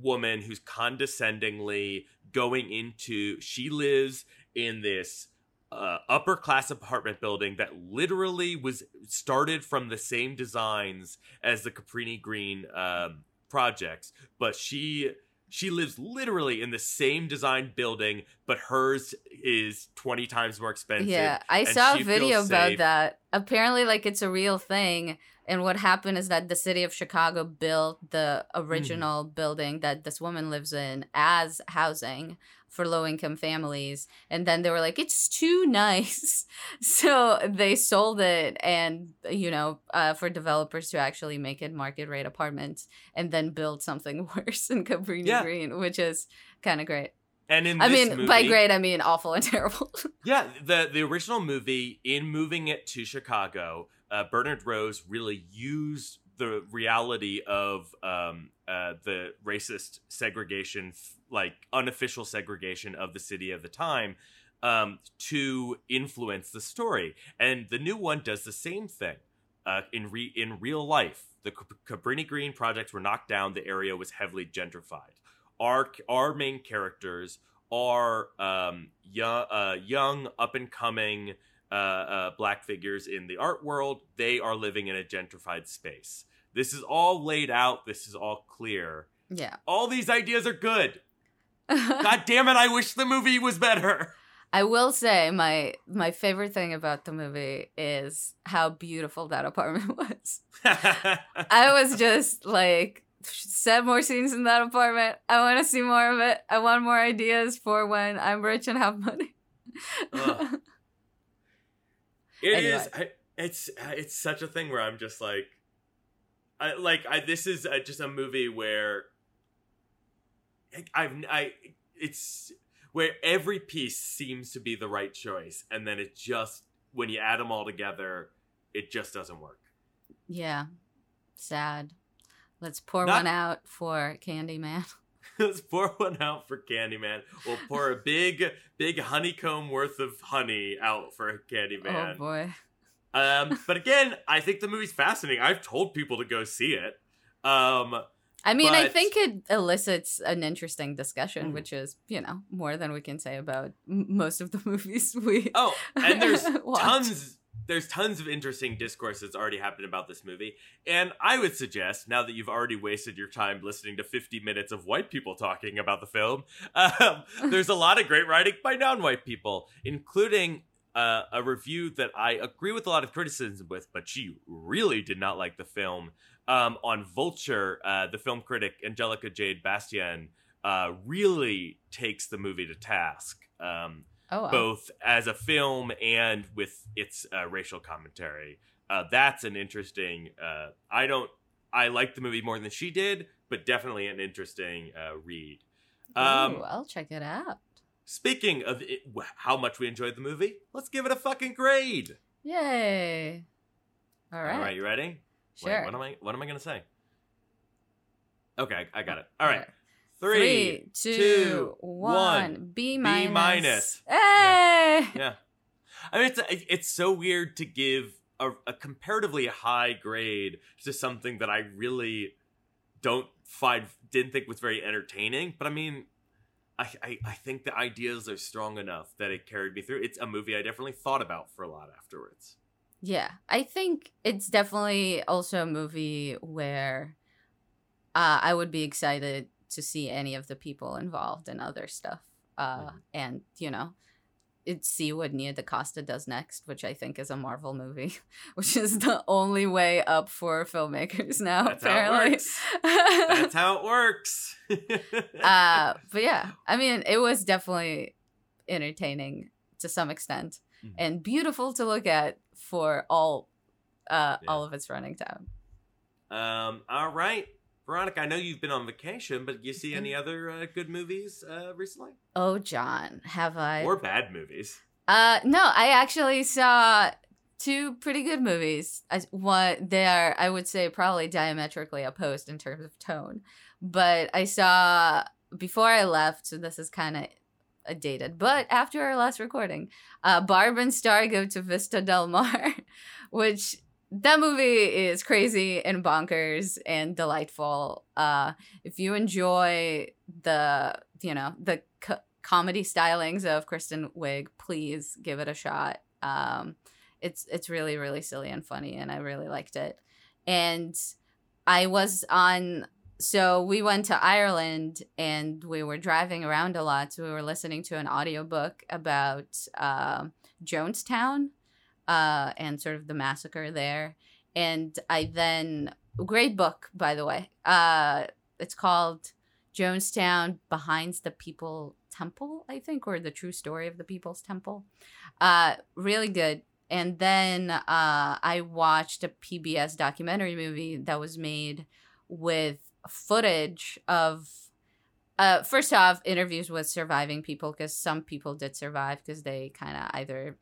woman who's condescendingly going into, she lives in this uh, upper class apartment building that literally was started from the same designs as the Cabrini-Green um, projects, but she she lives literally in the same design building, but hers is twenty times more expensive. Yeah, I saw a video about safe. that. Apparently, like, it's a real thing. And what happened is that the city of Chicago built the original mm. building that this woman lives in as housing for low-income families. And then they were like, it's too nice. So they sold it and, you know, uh, for developers to actually make it market rate apartments and then build something worse in Cabrini yeah. Green, which is kind of great. And in I this mean, movie, by great, I mean awful and terrible. yeah, the, the original movie, in moving it to Chicago... Uh, Bernard Rose really used the reality of um, uh, the racist segregation, like unofficial segregation of the city of the time um, to influence the story. And the new one does the same thing uh, in, re- in real life. The Cabrini-Green projects were knocked down. The area was heavily gentrified. Our, our main characters are um, young, uh, young up-and-coming uh, uh, black figures in the art world. They are living in a gentrified space. This is all laid out. This is all clear. Yeah. All these ideas are good. God damn it, I wish the movie was better. I will say my my favorite thing about the movie is how beautiful that apartment was. I was just like, set more scenes in that apartment. I want to see more of it. I want more ideas for when I'm rich and have money. uh, it anyway. is. I, it's it's such a thing where I'm just like, I like I this is a, just a movie where I've I it's. where every piece seems to be the right choice, and then it just, when you add them all together, it just doesn't work. Yeah. Sad. Let's pour Not, one out for Candyman. Let's pour one out for Candyman. We'll pour a big, big honeycomb worth of honey out for Candyman. Oh, boy. Um, but again, I think the movie's fascinating. I've told people to go see it. Um... I mean, but, I think it elicits an interesting discussion, mm. which is, you know, more than we can say about m- most of the movies we Oh, and there's tons, there's tons of interesting discourse that's already happened about this movie. And I would suggest, now that you've already wasted your time listening to fifty minutes of white people talking about the film, um, there's a lot of great writing by non-white people, including uh, a review that I agree with a lot of criticism with, but she really did not like the film. Um, on Vulture, uh, the film critic Angelica Jade Bastien uh, really takes the movie to task, um, oh, wow. both as a film and with its uh, racial commentary. Uh, that's an interesting. Uh, I don't. I like the movie more than she did, but definitely an interesting uh, read. Um, Ooh, I'll check it out. Speaking of it, how much we enjoyed the movie, let's give it a fucking grade. Yay! All right. All right. You ready? Sure. Wait, what am I what am I gonna say? Okay, I got it. All right. Three, Three two, two, one. one. B minus. B minus. Hey! Yeah. yeah. I mean, it's it's so weird to give a, a comparatively high grade to something that I really don't find didn't think was very entertaining. But I mean, I, I, I think the ideas are strong enough that it carried me through. It's a movie I definitely thought about for a lot afterwards. Yeah, I think it's definitely also a movie where uh, I would be excited to see any of the people involved in other stuff. Uh, mm-hmm. And, you know, it, see what Nia DaCosta does next, which I think is a Marvel movie, which is the only way up for filmmakers now, That's apparently. How That's how it works. uh, but yeah, I mean, it was definitely entertaining to some extent mm-hmm. and beautiful to look at. For all uh, yeah. all of its running time. Um, all right. Veronica, I know you've been on vacation, but you see any other uh, good movies uh, recently? Oh, John, have I? Or bad movies. Uh, no, I actually saw two pretty good movies. I, one, they are, I would say, probably diametrically opposed in terms of tone. But I saw, before I left, so this is kind of dated, but after our last recording, uh, Barb and Star go to Vista Del Mar, which that movie is crazy and bonkers and delightful. Uh, if you enjoy the, you know, the co- comedy stylings of Kristen Wiig, please give it a shot. Um, it's it's really really silly and funny, and I really liked it. And I was on. So we went to Ireland and we were driving around a lot. So we were listening to an audiobook about uh, Jonestown uh, and sort of the massacre there. And I then, great book, by the way. Uh, it's called Jonestown Behind the People's Temple, I think, or The True Story of the People's Temple. Uh, really good. And then uh, I watched a P B S documentary movie that was made with footage of uh first off interviews with surviving people, because some people did survive because they kind of either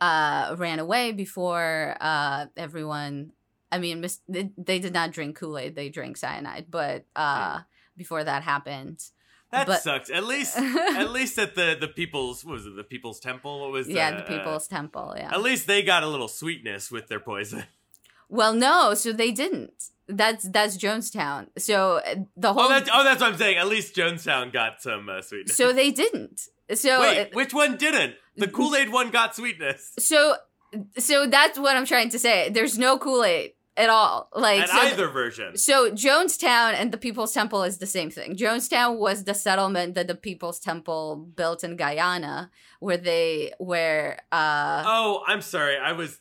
uh ran away before uh everyone I mean mis- they, they did not drink Kool-Aid, they drank cyanide, but uh before that happened. That but, sucks. At least, at least at the, the people's what was it the People's Temple? What was yeah the, the People's uh, Temple? Yeah. At least they got a little sweetness with their poison. Well, no, so they didn't. That's that's Jonestown. So the whole. Oh, that's, oh, that's what I'm saying. At least Jonestown got some uh, sweetness. So they didn't. So wait, which one didn't? The Kool-Aid one got sweetness. So, so that's what I'm trying to say. There's no Kool-Aid at all. Like at so, either version. So Jonestown and the People's Temple is the same thing. Jonestown was the settlement that the People's Temple built in Guyana, where they where. Uh, oh, I'm sorry. I was.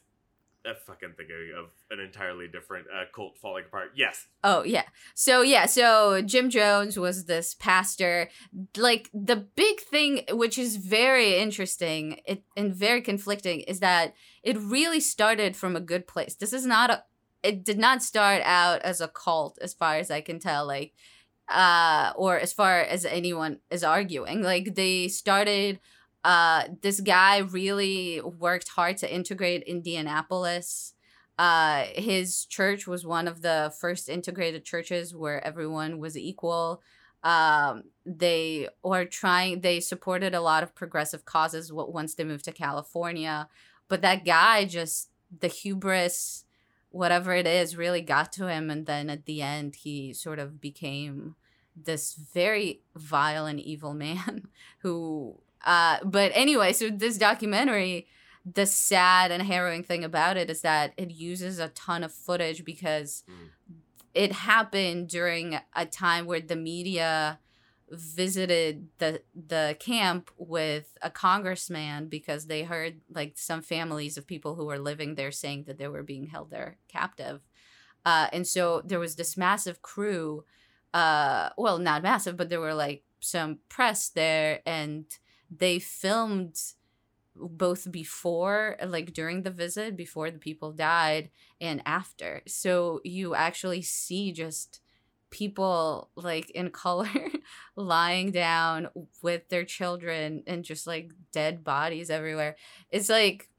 I'm fucking thinking of an entirely different uh, cult falling apart. Yes. Oh, yeah. So, yeah. So, Jim Jones was this pastor. Like, the big thing, which is very interesting it, and very conflicting, is that it really started from a good place. This is not a... It did not start out as a cult, as far as I can tell, like, uh, or as far as anyone is arguing. Like, they started... Uh, this guy really worked hard to integrate Indianapolis. Uh, his church was one of the first integrated churches where everyone was equal. Um, they were trying, they supported a lot of progressive causes once they moved to California. But that guy just, the hubris, whatever it is, really got to him. And then at the end, he sort of became this very vile and evil man who... Uh, but anyway, so this documentary, the sad and harrowing thing about it is that it uses a ton of footage because mm. it happened during a time where the media visited the the camp with a congressman because they heard like some families of people who were living there saying that they were being held there captive. Uh, and so there was this massive crew, uh, well, not massive, but there were like some press there and... They filmed both before, like during the visit, before the people died, and after. So you actually see just people like in color lying down with their children and just like dead bodies everywhere. It's like,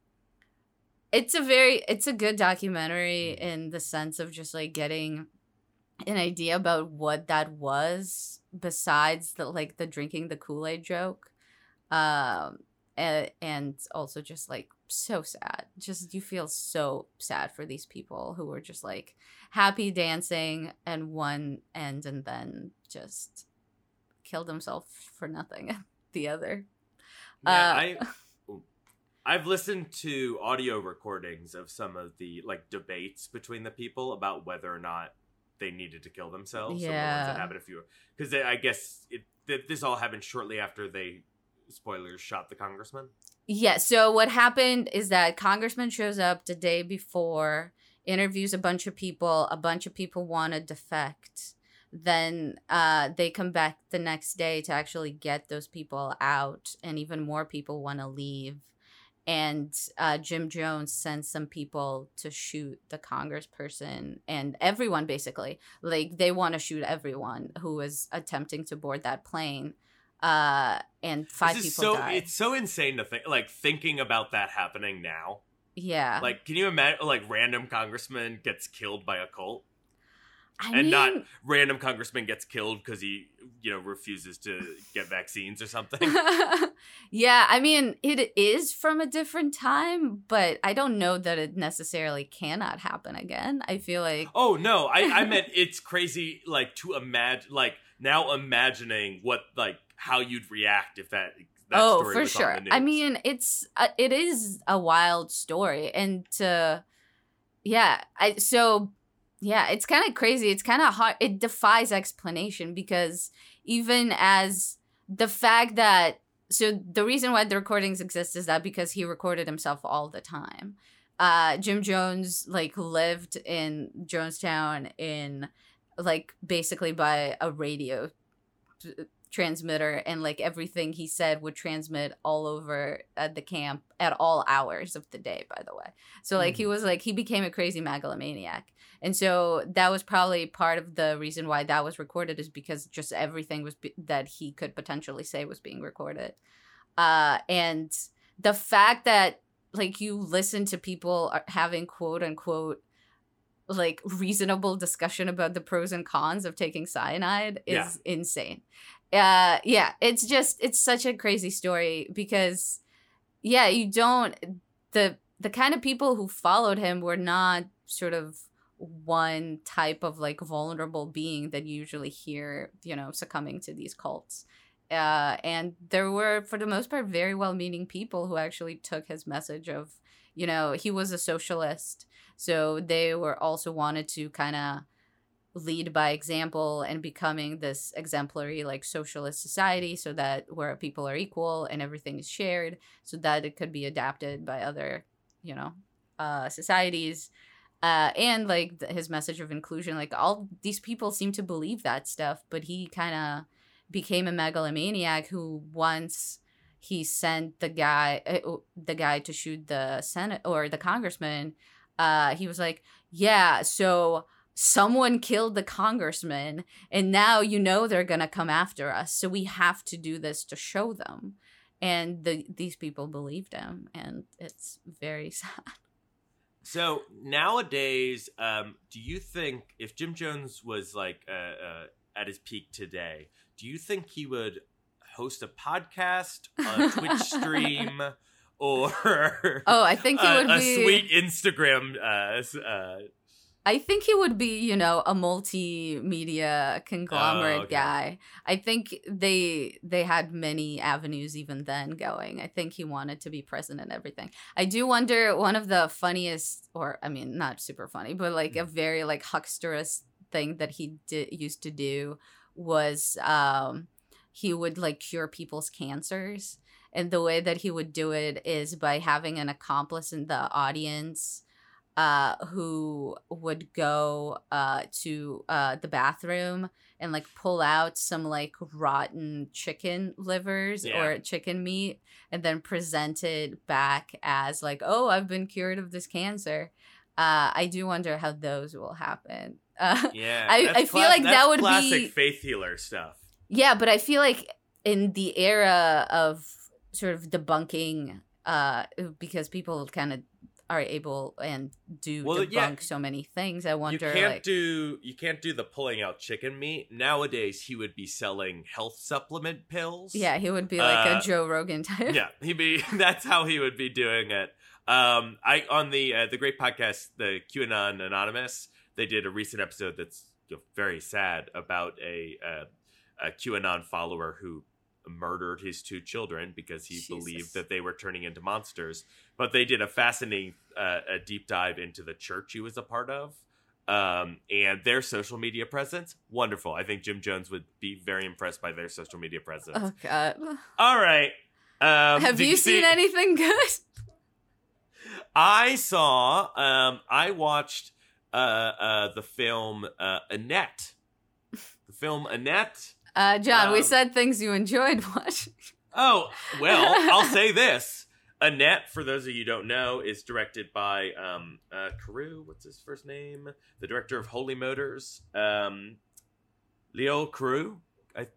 it's a very, it's a good documentary in the sense of just like getting an idea about what that was besides the like the drinking the Kool-Aid joke. Um, and, and also just like so sad, just you feel so sad for these people who were just like happy dancing and one end and then just killed themselves for nothing at the other. Yeah, uh, I, I've listened to audio recordings of some of the like debates between the people about whether or not they needed to kill themselves. Yeah. Some of the ones that happened a few, because I guess it, th- this all happened shortly after they... spoilers, shot the congressman? Yeah, so what happened is that congressman shows up the day before, interviews a bunch of people, a bunch of people want to defect. Then uh, they come back the next day to actually get those people out, and even more people want to leave. And uh, Jim Jones sends some people to shoot the congressperson and everyone, basically. Like, they want to shoot everyone who is attempting to board that plane. Uh, and five people so, died. It's so insane to think, like, thinking about that happening now. Yeah. Like, can you imagine, like, random congressman gets killed by a cult? I and mean, not random congressman gets killed because he, you know, refuses to get vaccines or something. Yeah, I mean, it is from a different time, but I don't know that it necessarily cannot happen again. I feel like... Oh, no, I, I meant it's crazy, like, to imagine, like, now imagining what, like, how you'd react if that, that oh, story for was sure. on the news. I mean, it's, uh, it is a wild story. And to, yeah, I, so, yeah, it's kind of crazy. It's kind of hard. It defies explanation because even as the fact that, so the reason why the recordings exist is that because he recorded himself all the time. Uh, Jim Jones, like, lived in Jonestown in, like, basically by a radio t- transmitter, and like everything he said would transmit all over at the camp at all hours of the day, by the way. So like mm. he was like he became a crazy megalomaniac, and so that was probably part of the reason why that was recorded, is because just everything was be- that he could potentially say was being recorded. Uh and the fact that like you listen to people having quote unquote like reasonable discussion about the pros and cons of taking cyanide is yeah. insane. Uh, yeah, it's just, it's such a crazy story because, yeah, you don't, the the kind of people who followed him were not sort of one type of like vulnerable being that you usually hear, you know, succumbing to these cults. Uh, and there were, for the most part, very well-meaning people who actually took his message of, you know, he was a socialist. So they were also wanted to kind of lead by example and becoming this exemplary like socialist society, so that where people are equal and everything is shared, so that it could be adapted by other, you know, uh, societies. Uh, and like th- his message of inclusion, like all these people seem to believe that stuff, but he kind of became a megalomaniac who, once he sent the guy, uh, the guy to shoot the Senate or the congressman, uh, he was like, yeah, so someone killed the congressman and now, you know, they're going to come after us. So we have to do this to show them. And the, these people believed him. And it's very sad. So nowadays, um, do you think if Jim Jones was like uh, uh, at his peak today, do you think he would host a podcast, a Twitch stream, or oh, I think he a, would a be... sweet Instagram? Uh, uh... I think he would be, you know, a multimedia conglomerate oh, okay. guy. I think they they had many avenues even then going. I think he wanted to be present in everything. I do wonder, one of the funniest, or I mean, not super funny, but like a very like hucksterist thing that he did, used to do was um, he would like cure people's cancers. And the way that he would do it is by having an accomplice in the audience Uh, who would go uh, to uh, the bathroom and like pull out some like rotten chicken livers yeah. or chicken meat, and then present it back as like, oh, I've been cured of this cancer. Uh, I do wonder how those will happen. Uh, yeah, I, I feel cla- like that would classic be classic faith healer stuff. Yeah, but I feel like in the era of sort of debunking, uh, because people kind of are able and do well, debunk yeah. so many things. I wonder. You can't like, do you can't do the pulling out chicken meat nowadays. He would be selling health supplement pills. Yeah, he would be like uh, a Joe Rogan type. Yeah, he'd be. That's how he would be doing it. Um, I on the uh, the great podcast, the QAnon Anonymous. They did a recent episode that's, you know, very sad about a, uh, a QAnon follower who murdered his two children because he Jesus. believed that they were turning into monsters. But they did a fascinating uh, a deep dive into the church he was a part of, um, and their social media presence. Wonderful. I think Jim Jones would be very impressed by their social media presence. Oh, God. All right. Um, Have you seen see- anything good? I saw, um, I watched uh, uh, the film uh, Annette. The film Annette. Uh, John, um, we said things you enjoyed watching. Oh, well, I'll say this. Annette, for those of you who don't know, is directed by um, uh, Carew, what's his first name? The director of Holy Motors, um, Leo Carew. I,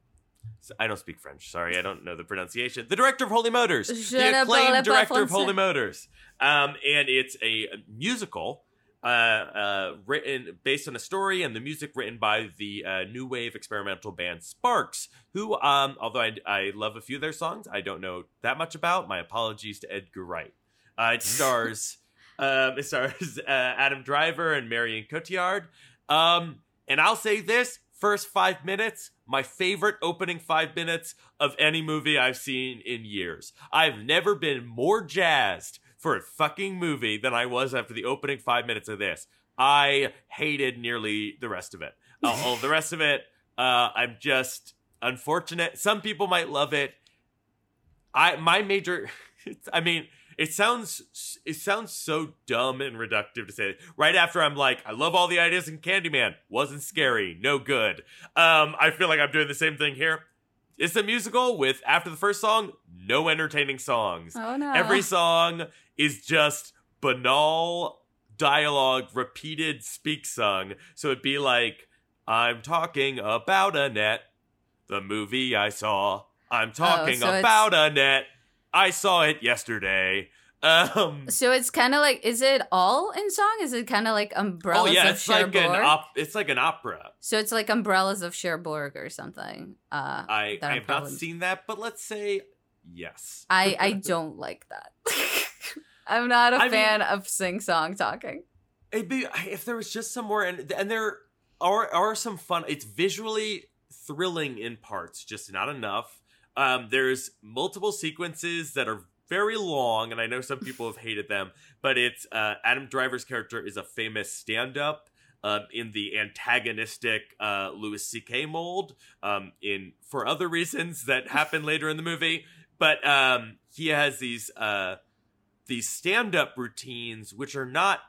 I don't speak French. Sorry, I don't know the pronunciation. The director of Holy Motors. Je the acclaimed director of Holy Motors. Um, and it's a musical Uh, uh, written based on a story, and the music written by the uh, new wave experimental band Sparks, who, um, although I, I love a few of their songs, I don't know that much about. My apologies to Edgar Wright. Uh, it stars, um, it stars uh, Adam Driver and Marion Cotillard. Um, and I'll say this: first five minutes, my favorite opening five minutes of any movie I've seen in years. I've never been more jazzed for a fucking movie than I was after the opening five minutes of this. I hated nearly the rest of it. Uh, all the rest of it, uh, I'm just unfortunate. Some people might love it. I my major, I mean, it sounds it sounds so dumb and reductive to say that. Right after I'm like, I love all the ideas in Candyman. Wasn't scary. No good. Um, I feel like I'm doing the same thing here. It's a musical with, after the first song, no entertaining songs. Oh, no. Every song is just banal dialogue, repeated speak sung. So it'd be like, I'm talking about Annette, the movie I saw. I'm talking oh, so about it's... Annette. I saw it yesterday. Um, so it's kind of like, is it all in song? Is it kind of like Umbrellas oh yeah, of Cherbourg? Oh, like yeah, op- it's like an opera. So it's like Umbrellas of Cherbourg or something. Uh, I, I have probably... not seen that, but let's say yes. I, I don't like that. I'm not a I fan mean, of sing-song talking. It'd be, if there was just some more, and and there are are some fun. It's visually thrilling in parts, just not enough. Um, there's multiple sequences that are very long, and I know some people have hated them, but it's uh, Adam Driver's character is a famous stand-up um, in the antagonistic uh, Louis C K mold, um, in for other reasons that happen later in the movie. But um, he has these uh, these stand-up routines, which are not,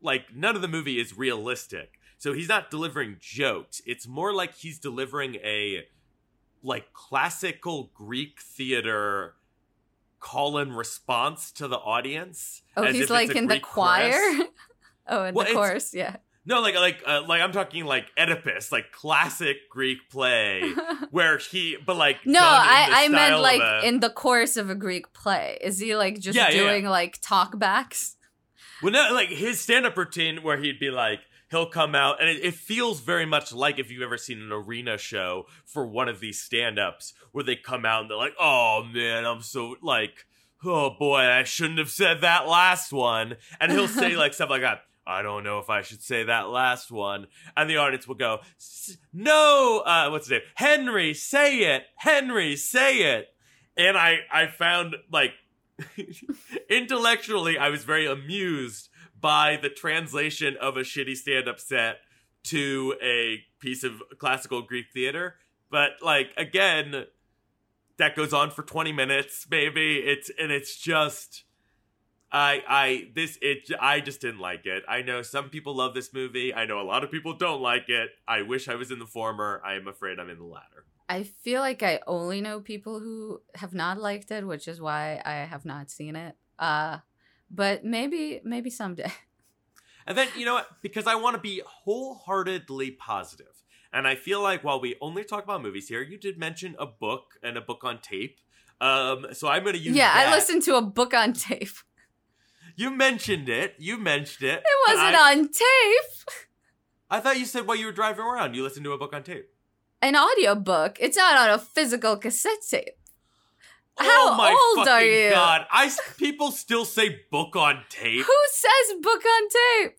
like, none of the movie is realistic. So he's not delivering jokes. It's more like he's delivering a, like, classical Greek theater call and response to the audience. Oh, as he's if like in Greek the choir. Oh, in well, the chorus, yeah. No, like like uh, like I'm talking like Oedipus, like classic Greek play, where he, but like no, I, I meant like a, in the course of a Greek play. Is he like just yeah, doing yeah, yeah. like talkbacks? Well, no, like his stand-up routine where he'd be like, he'll come out, and it, it feels very much like if you've ever seen an arena show for one of these stand-ups where they come out and they're like, oh, man, I'm so, like, oh, boy, I shouldn't have said that last one. And he'll say, like, stuff like that. I don't know if I should say that last one. And the audience will go, no, uh, what's his name? Henry, say it. Henry, say it. And I, I found, like, intellectually, I was very amused by the translation of a shitty stand-up set to a piece of classical Greek theater. But, like, again, that goes on for twenty minutes, maybe. It's and it's just, I, I, this, it, I just didn't like it. I know some people love this movie. I know a lot of people don't like it. I wish I was in the former. I am afraid I'm in the latter. I feel like I only know people who have not liked it, which is why I have not seen it. Uh, but maybe, maybe someday. And then, you know what? Because I want to be wholeheartedly positive. And I feel like while we only talk about movies here, you did mention a book and a book on tape. Um, so I'm going to use Yeah, that. I listened to a book on tape. You mentioned it. You mentioned it. It wasn't I, on tape. I thought you said while you were driving around, you listened to a book on tape. An audiobook. It's not on a physical cassette tape. How oh my old fucking are you? God. I people still say book on tape. Who says book on tape?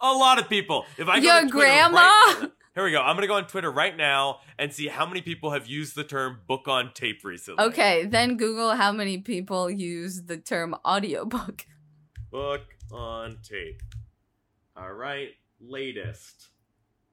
A lot of people. If I your go grandma. Right, here we go. I'm gonna go on Twitter right now and see how many people have used the term book on tape recently. Okay, then Google how many people use the term audiobook. Book on tape. All right, latest.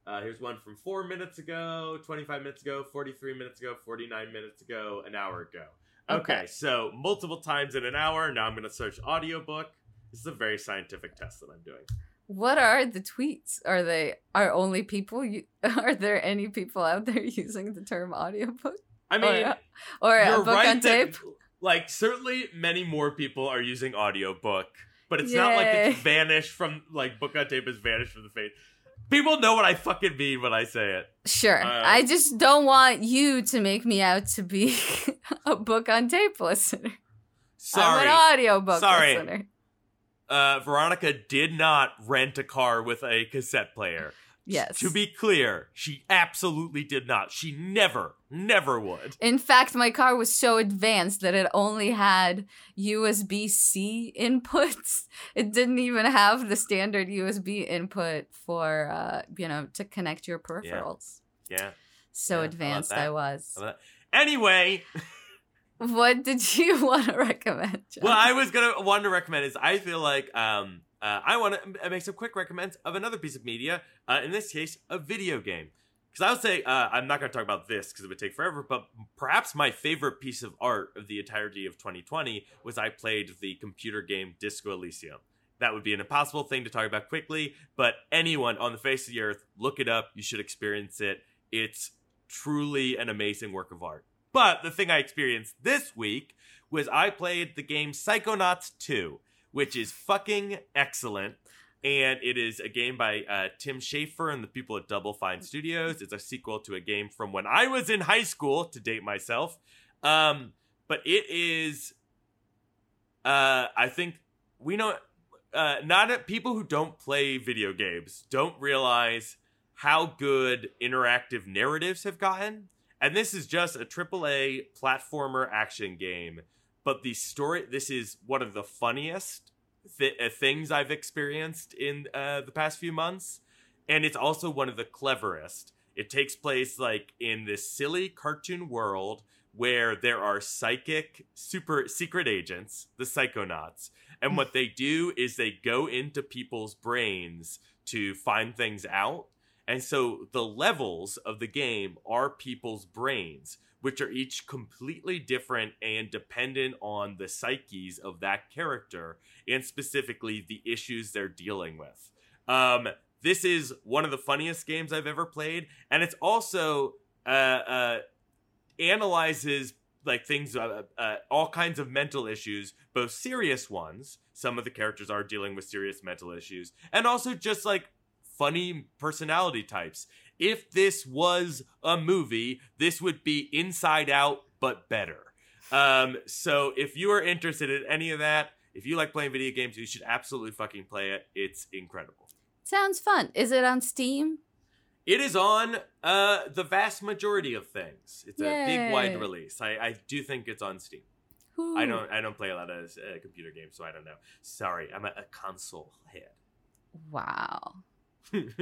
Uh, here's one from four minutes ago, twenty-five minutes ago, forty-three minutes ago, forty-nine minutes ago, an hour ago. Okay, okay so multiple times in an hour. Now I'm going to search audiobook. This is a very scientific test that I'm doing. What are the tweets? Are they are only people? You, are there any people out there using the term audiobook? I mean, or, or a book right on tape? That, like, certainly many more people are using audiobook, but it's Yay. not like it's vanished from, like, book on tape has vanished from the face. People know what I fucking mean when I say it. Sure. Uh, I just don't want you to make me out to be a book on tape listener. Sorry. I'm an audiobook sorry. listener. Uh, Veronica did not rent a car with a cassette player. Yes. To be clear, she absolutely did not. She never, never would. In fact, my car was so advanced that it only had U S B C inputs. It didn't even have the standard U S B input for, uh, you know, to connect your peripherals. Yeah. yeah. So yeah, advanced I was. I anyway. What did you want to recommend, John? Well, I was going to want to recommend is I feel like... um. Uh, I want to make some quick recommends of another piece of media, uh, in this case, a video game. Because I would say, uh, I'm not going to talk about this because it would take forever, but perhaps my favorite piece of art of the entirety of twenty twenty was I played the computer game Disco Elysium. That would be an impossible thing to talk about quickly, but anyone on the face of the earth, look it up. You should experience it. It's truly an amazing work of art. But the thing I experienced this week was I played the game Psychonauts two. Which is fucking excellent. And it is a game by uh, Tim Schafer and the people at Double Fine Studios. It's a sequel to a game from when I was in high school, to date myself. Um, but it is, uh, I think, we know, uh, not people who don't play video games don't realize how good interactive narratives have gotten. And this is just a triple A platformer action game. But the story, this is one of the funniest th- uh, things I've experienced in uh, the past few months. And it's also one of the cleverest. It takes place like in this silly cartoon world where there are psychic super secret agents, the Psychonauts. And what they do is they go into people's brains to find things out. And so the levels of the game are people's brains, which are each completely different and dependent on the psyches of that character and specifically the issues they're dealing with. Um, this is one of the funniest games I've ever played. And it's also uh, uh, analyzes like things, uh, uh, all kinds of mental issues, both serious ones. Some of the characters are dealing with serious mental issues and also just like funny personality types. If this was a movie, this would be Inside Out, but better. Um, so if you are interested in any of that, if you like playing video games, you should absolutely fucking play it. It's incredible. Sounds fun. Is it on Steam? It is on uh, the vast majority of things. It's Yay. a big wide release. I, I do think it's on Steam. Ooh. I don't I don't play a lot of uh, computer games, so I don't know. Sorry, I'm a, a console head. Wow. um,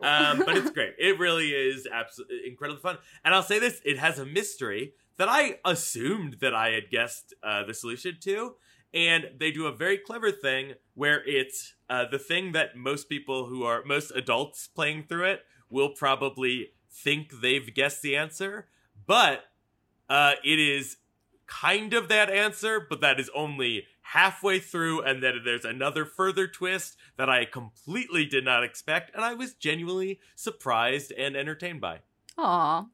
but it's great. It really is absolutely incredibly fun. And I'll say this, it has a mystery that I assumed that I had guessed uh, the solution to. And they do a very clever thing where it's uh, the thing that most people who are, most adults playing through it will probably think they've guessed the answer. But uh, it is kind of that answer, but that is only halfway through, and then there's another further twist that I completely did not expect, and I was genuinely surprised and entertained by. Aw,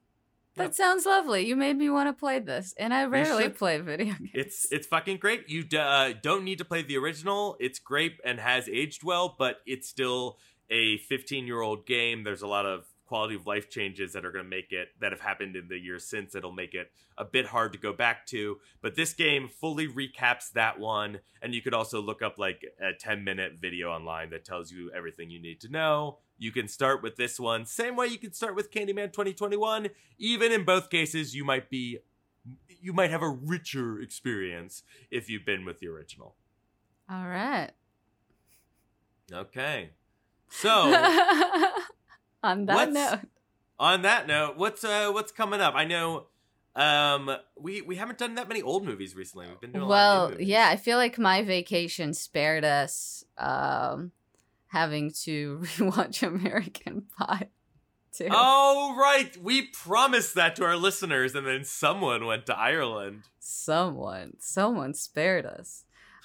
that yeah. sounds lovely. You made me want to play this, and I rarely play video games. It's it's fucking great. You uh, don't need to play the original. It's great and has aged well, but it's still a fifteen-year-old game. There's a lot of quality of life changes that are going to make it, that have happened in the years since, it'll make it a bit hard to go back to, but this game fully recaps that one. And you could also look up like a ten minute video online that tells you everything you need to know. You can start with this one same way you can start with Candyman twenty twenty-one. Even in both cases, you might be you might have a richer experience if you've been with the original. All right. Okay. So On that what's, note. On that note, what's uh, what's coming up? I know um, we we haven't done that many old movies recently. We've been doing well, a lot of new movies. Yeah, I feel like my vacation spared us um, having to rewatch American Pie too. Oh, right. We promised that to our listeners, and then someone went to Ireland. Someone. Someone spared us.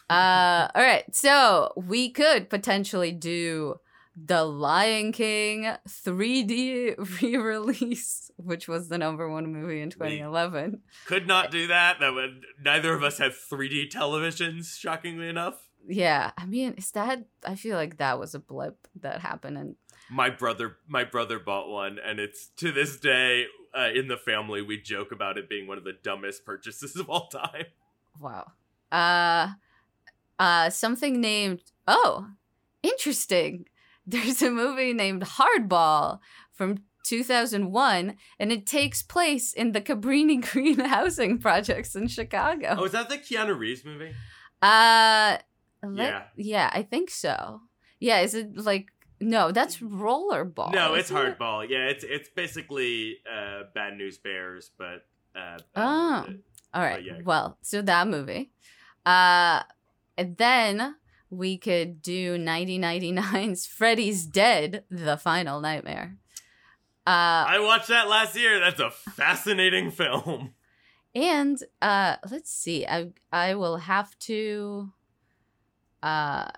Uh, all right. So we could potentially do The Lion King three D re-release, which was the number one movie in twenty eleven. We could not do that. That would, neither of us have three D televisions, shockingly enough. Yeah, I mean, is that? I feel like that was a blip that happened. And my brother, my brother bought one, and it's to this day uh, in the family. We joke about it being one of the dumbest purchases of all time. Wow. Uh, uh, something named oh, interesting. There's a movie named Hardball from two thousand one, and it takes place in the Cabrini-Green housing projects in Chicago. Oh, is that the Keanu Reeves movie? Uh, let, yeah. Yeah, I think so. Yeah, is it like, no, that's Rollerball. No, it's Hardball. It? Yeah, it's it's basically uh, Bad News Bears, but... Uh, oh, it, all right. Yeah. Well, so that movie. Uh, and then... we could do nineteen ninety-nine's Freddy's Dead, The Final Nightmare. Uh, I watched that last year. That's a fascinating film. And uh, let's see. I I will have to uh,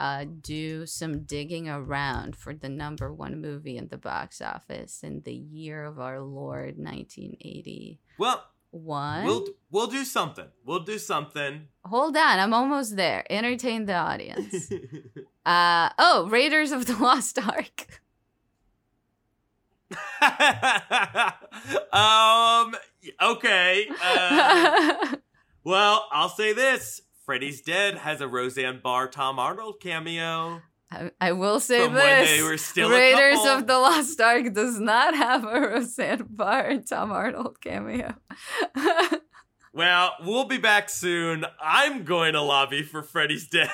uh, do some digging around for the number one movie in the box office in the year of our Lord, nineteen eighty. Well... One. We'll we'll do something. We'll do something. Hold on, I'm almost there. Entertain the audience. uh oh, Raiders of the Lost Ark. um. Okay. Uh, well, I'll say this: Freddy's Dead has a Roseanne Barr, Tom Arnold cameo. I, I will say From this: when they were still Raiders a of the Lost Ark does not have a Roseanne Barr and Tom Arnold cameo. Well, we'll be back soon. I'm going to lobby for Freddy's Dead.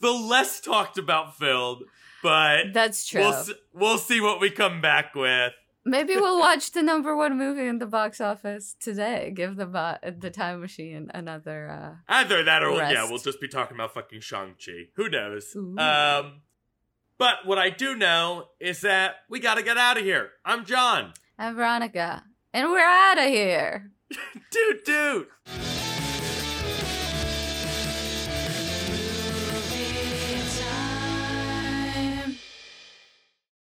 The less talked about film, but that's true. We'll, we'll see what we come back with. Maybe we'll watch the number one movie in the box office today. Give the bo- the time machine another uh, either that or rest. Yeah, we'll just be talking about fucking Shang-Chi. Who knows? Ooh. Um, but what I do know is that we gotta get out of here. I'm John. I'm Veronica, and we're out of here. Toot toot.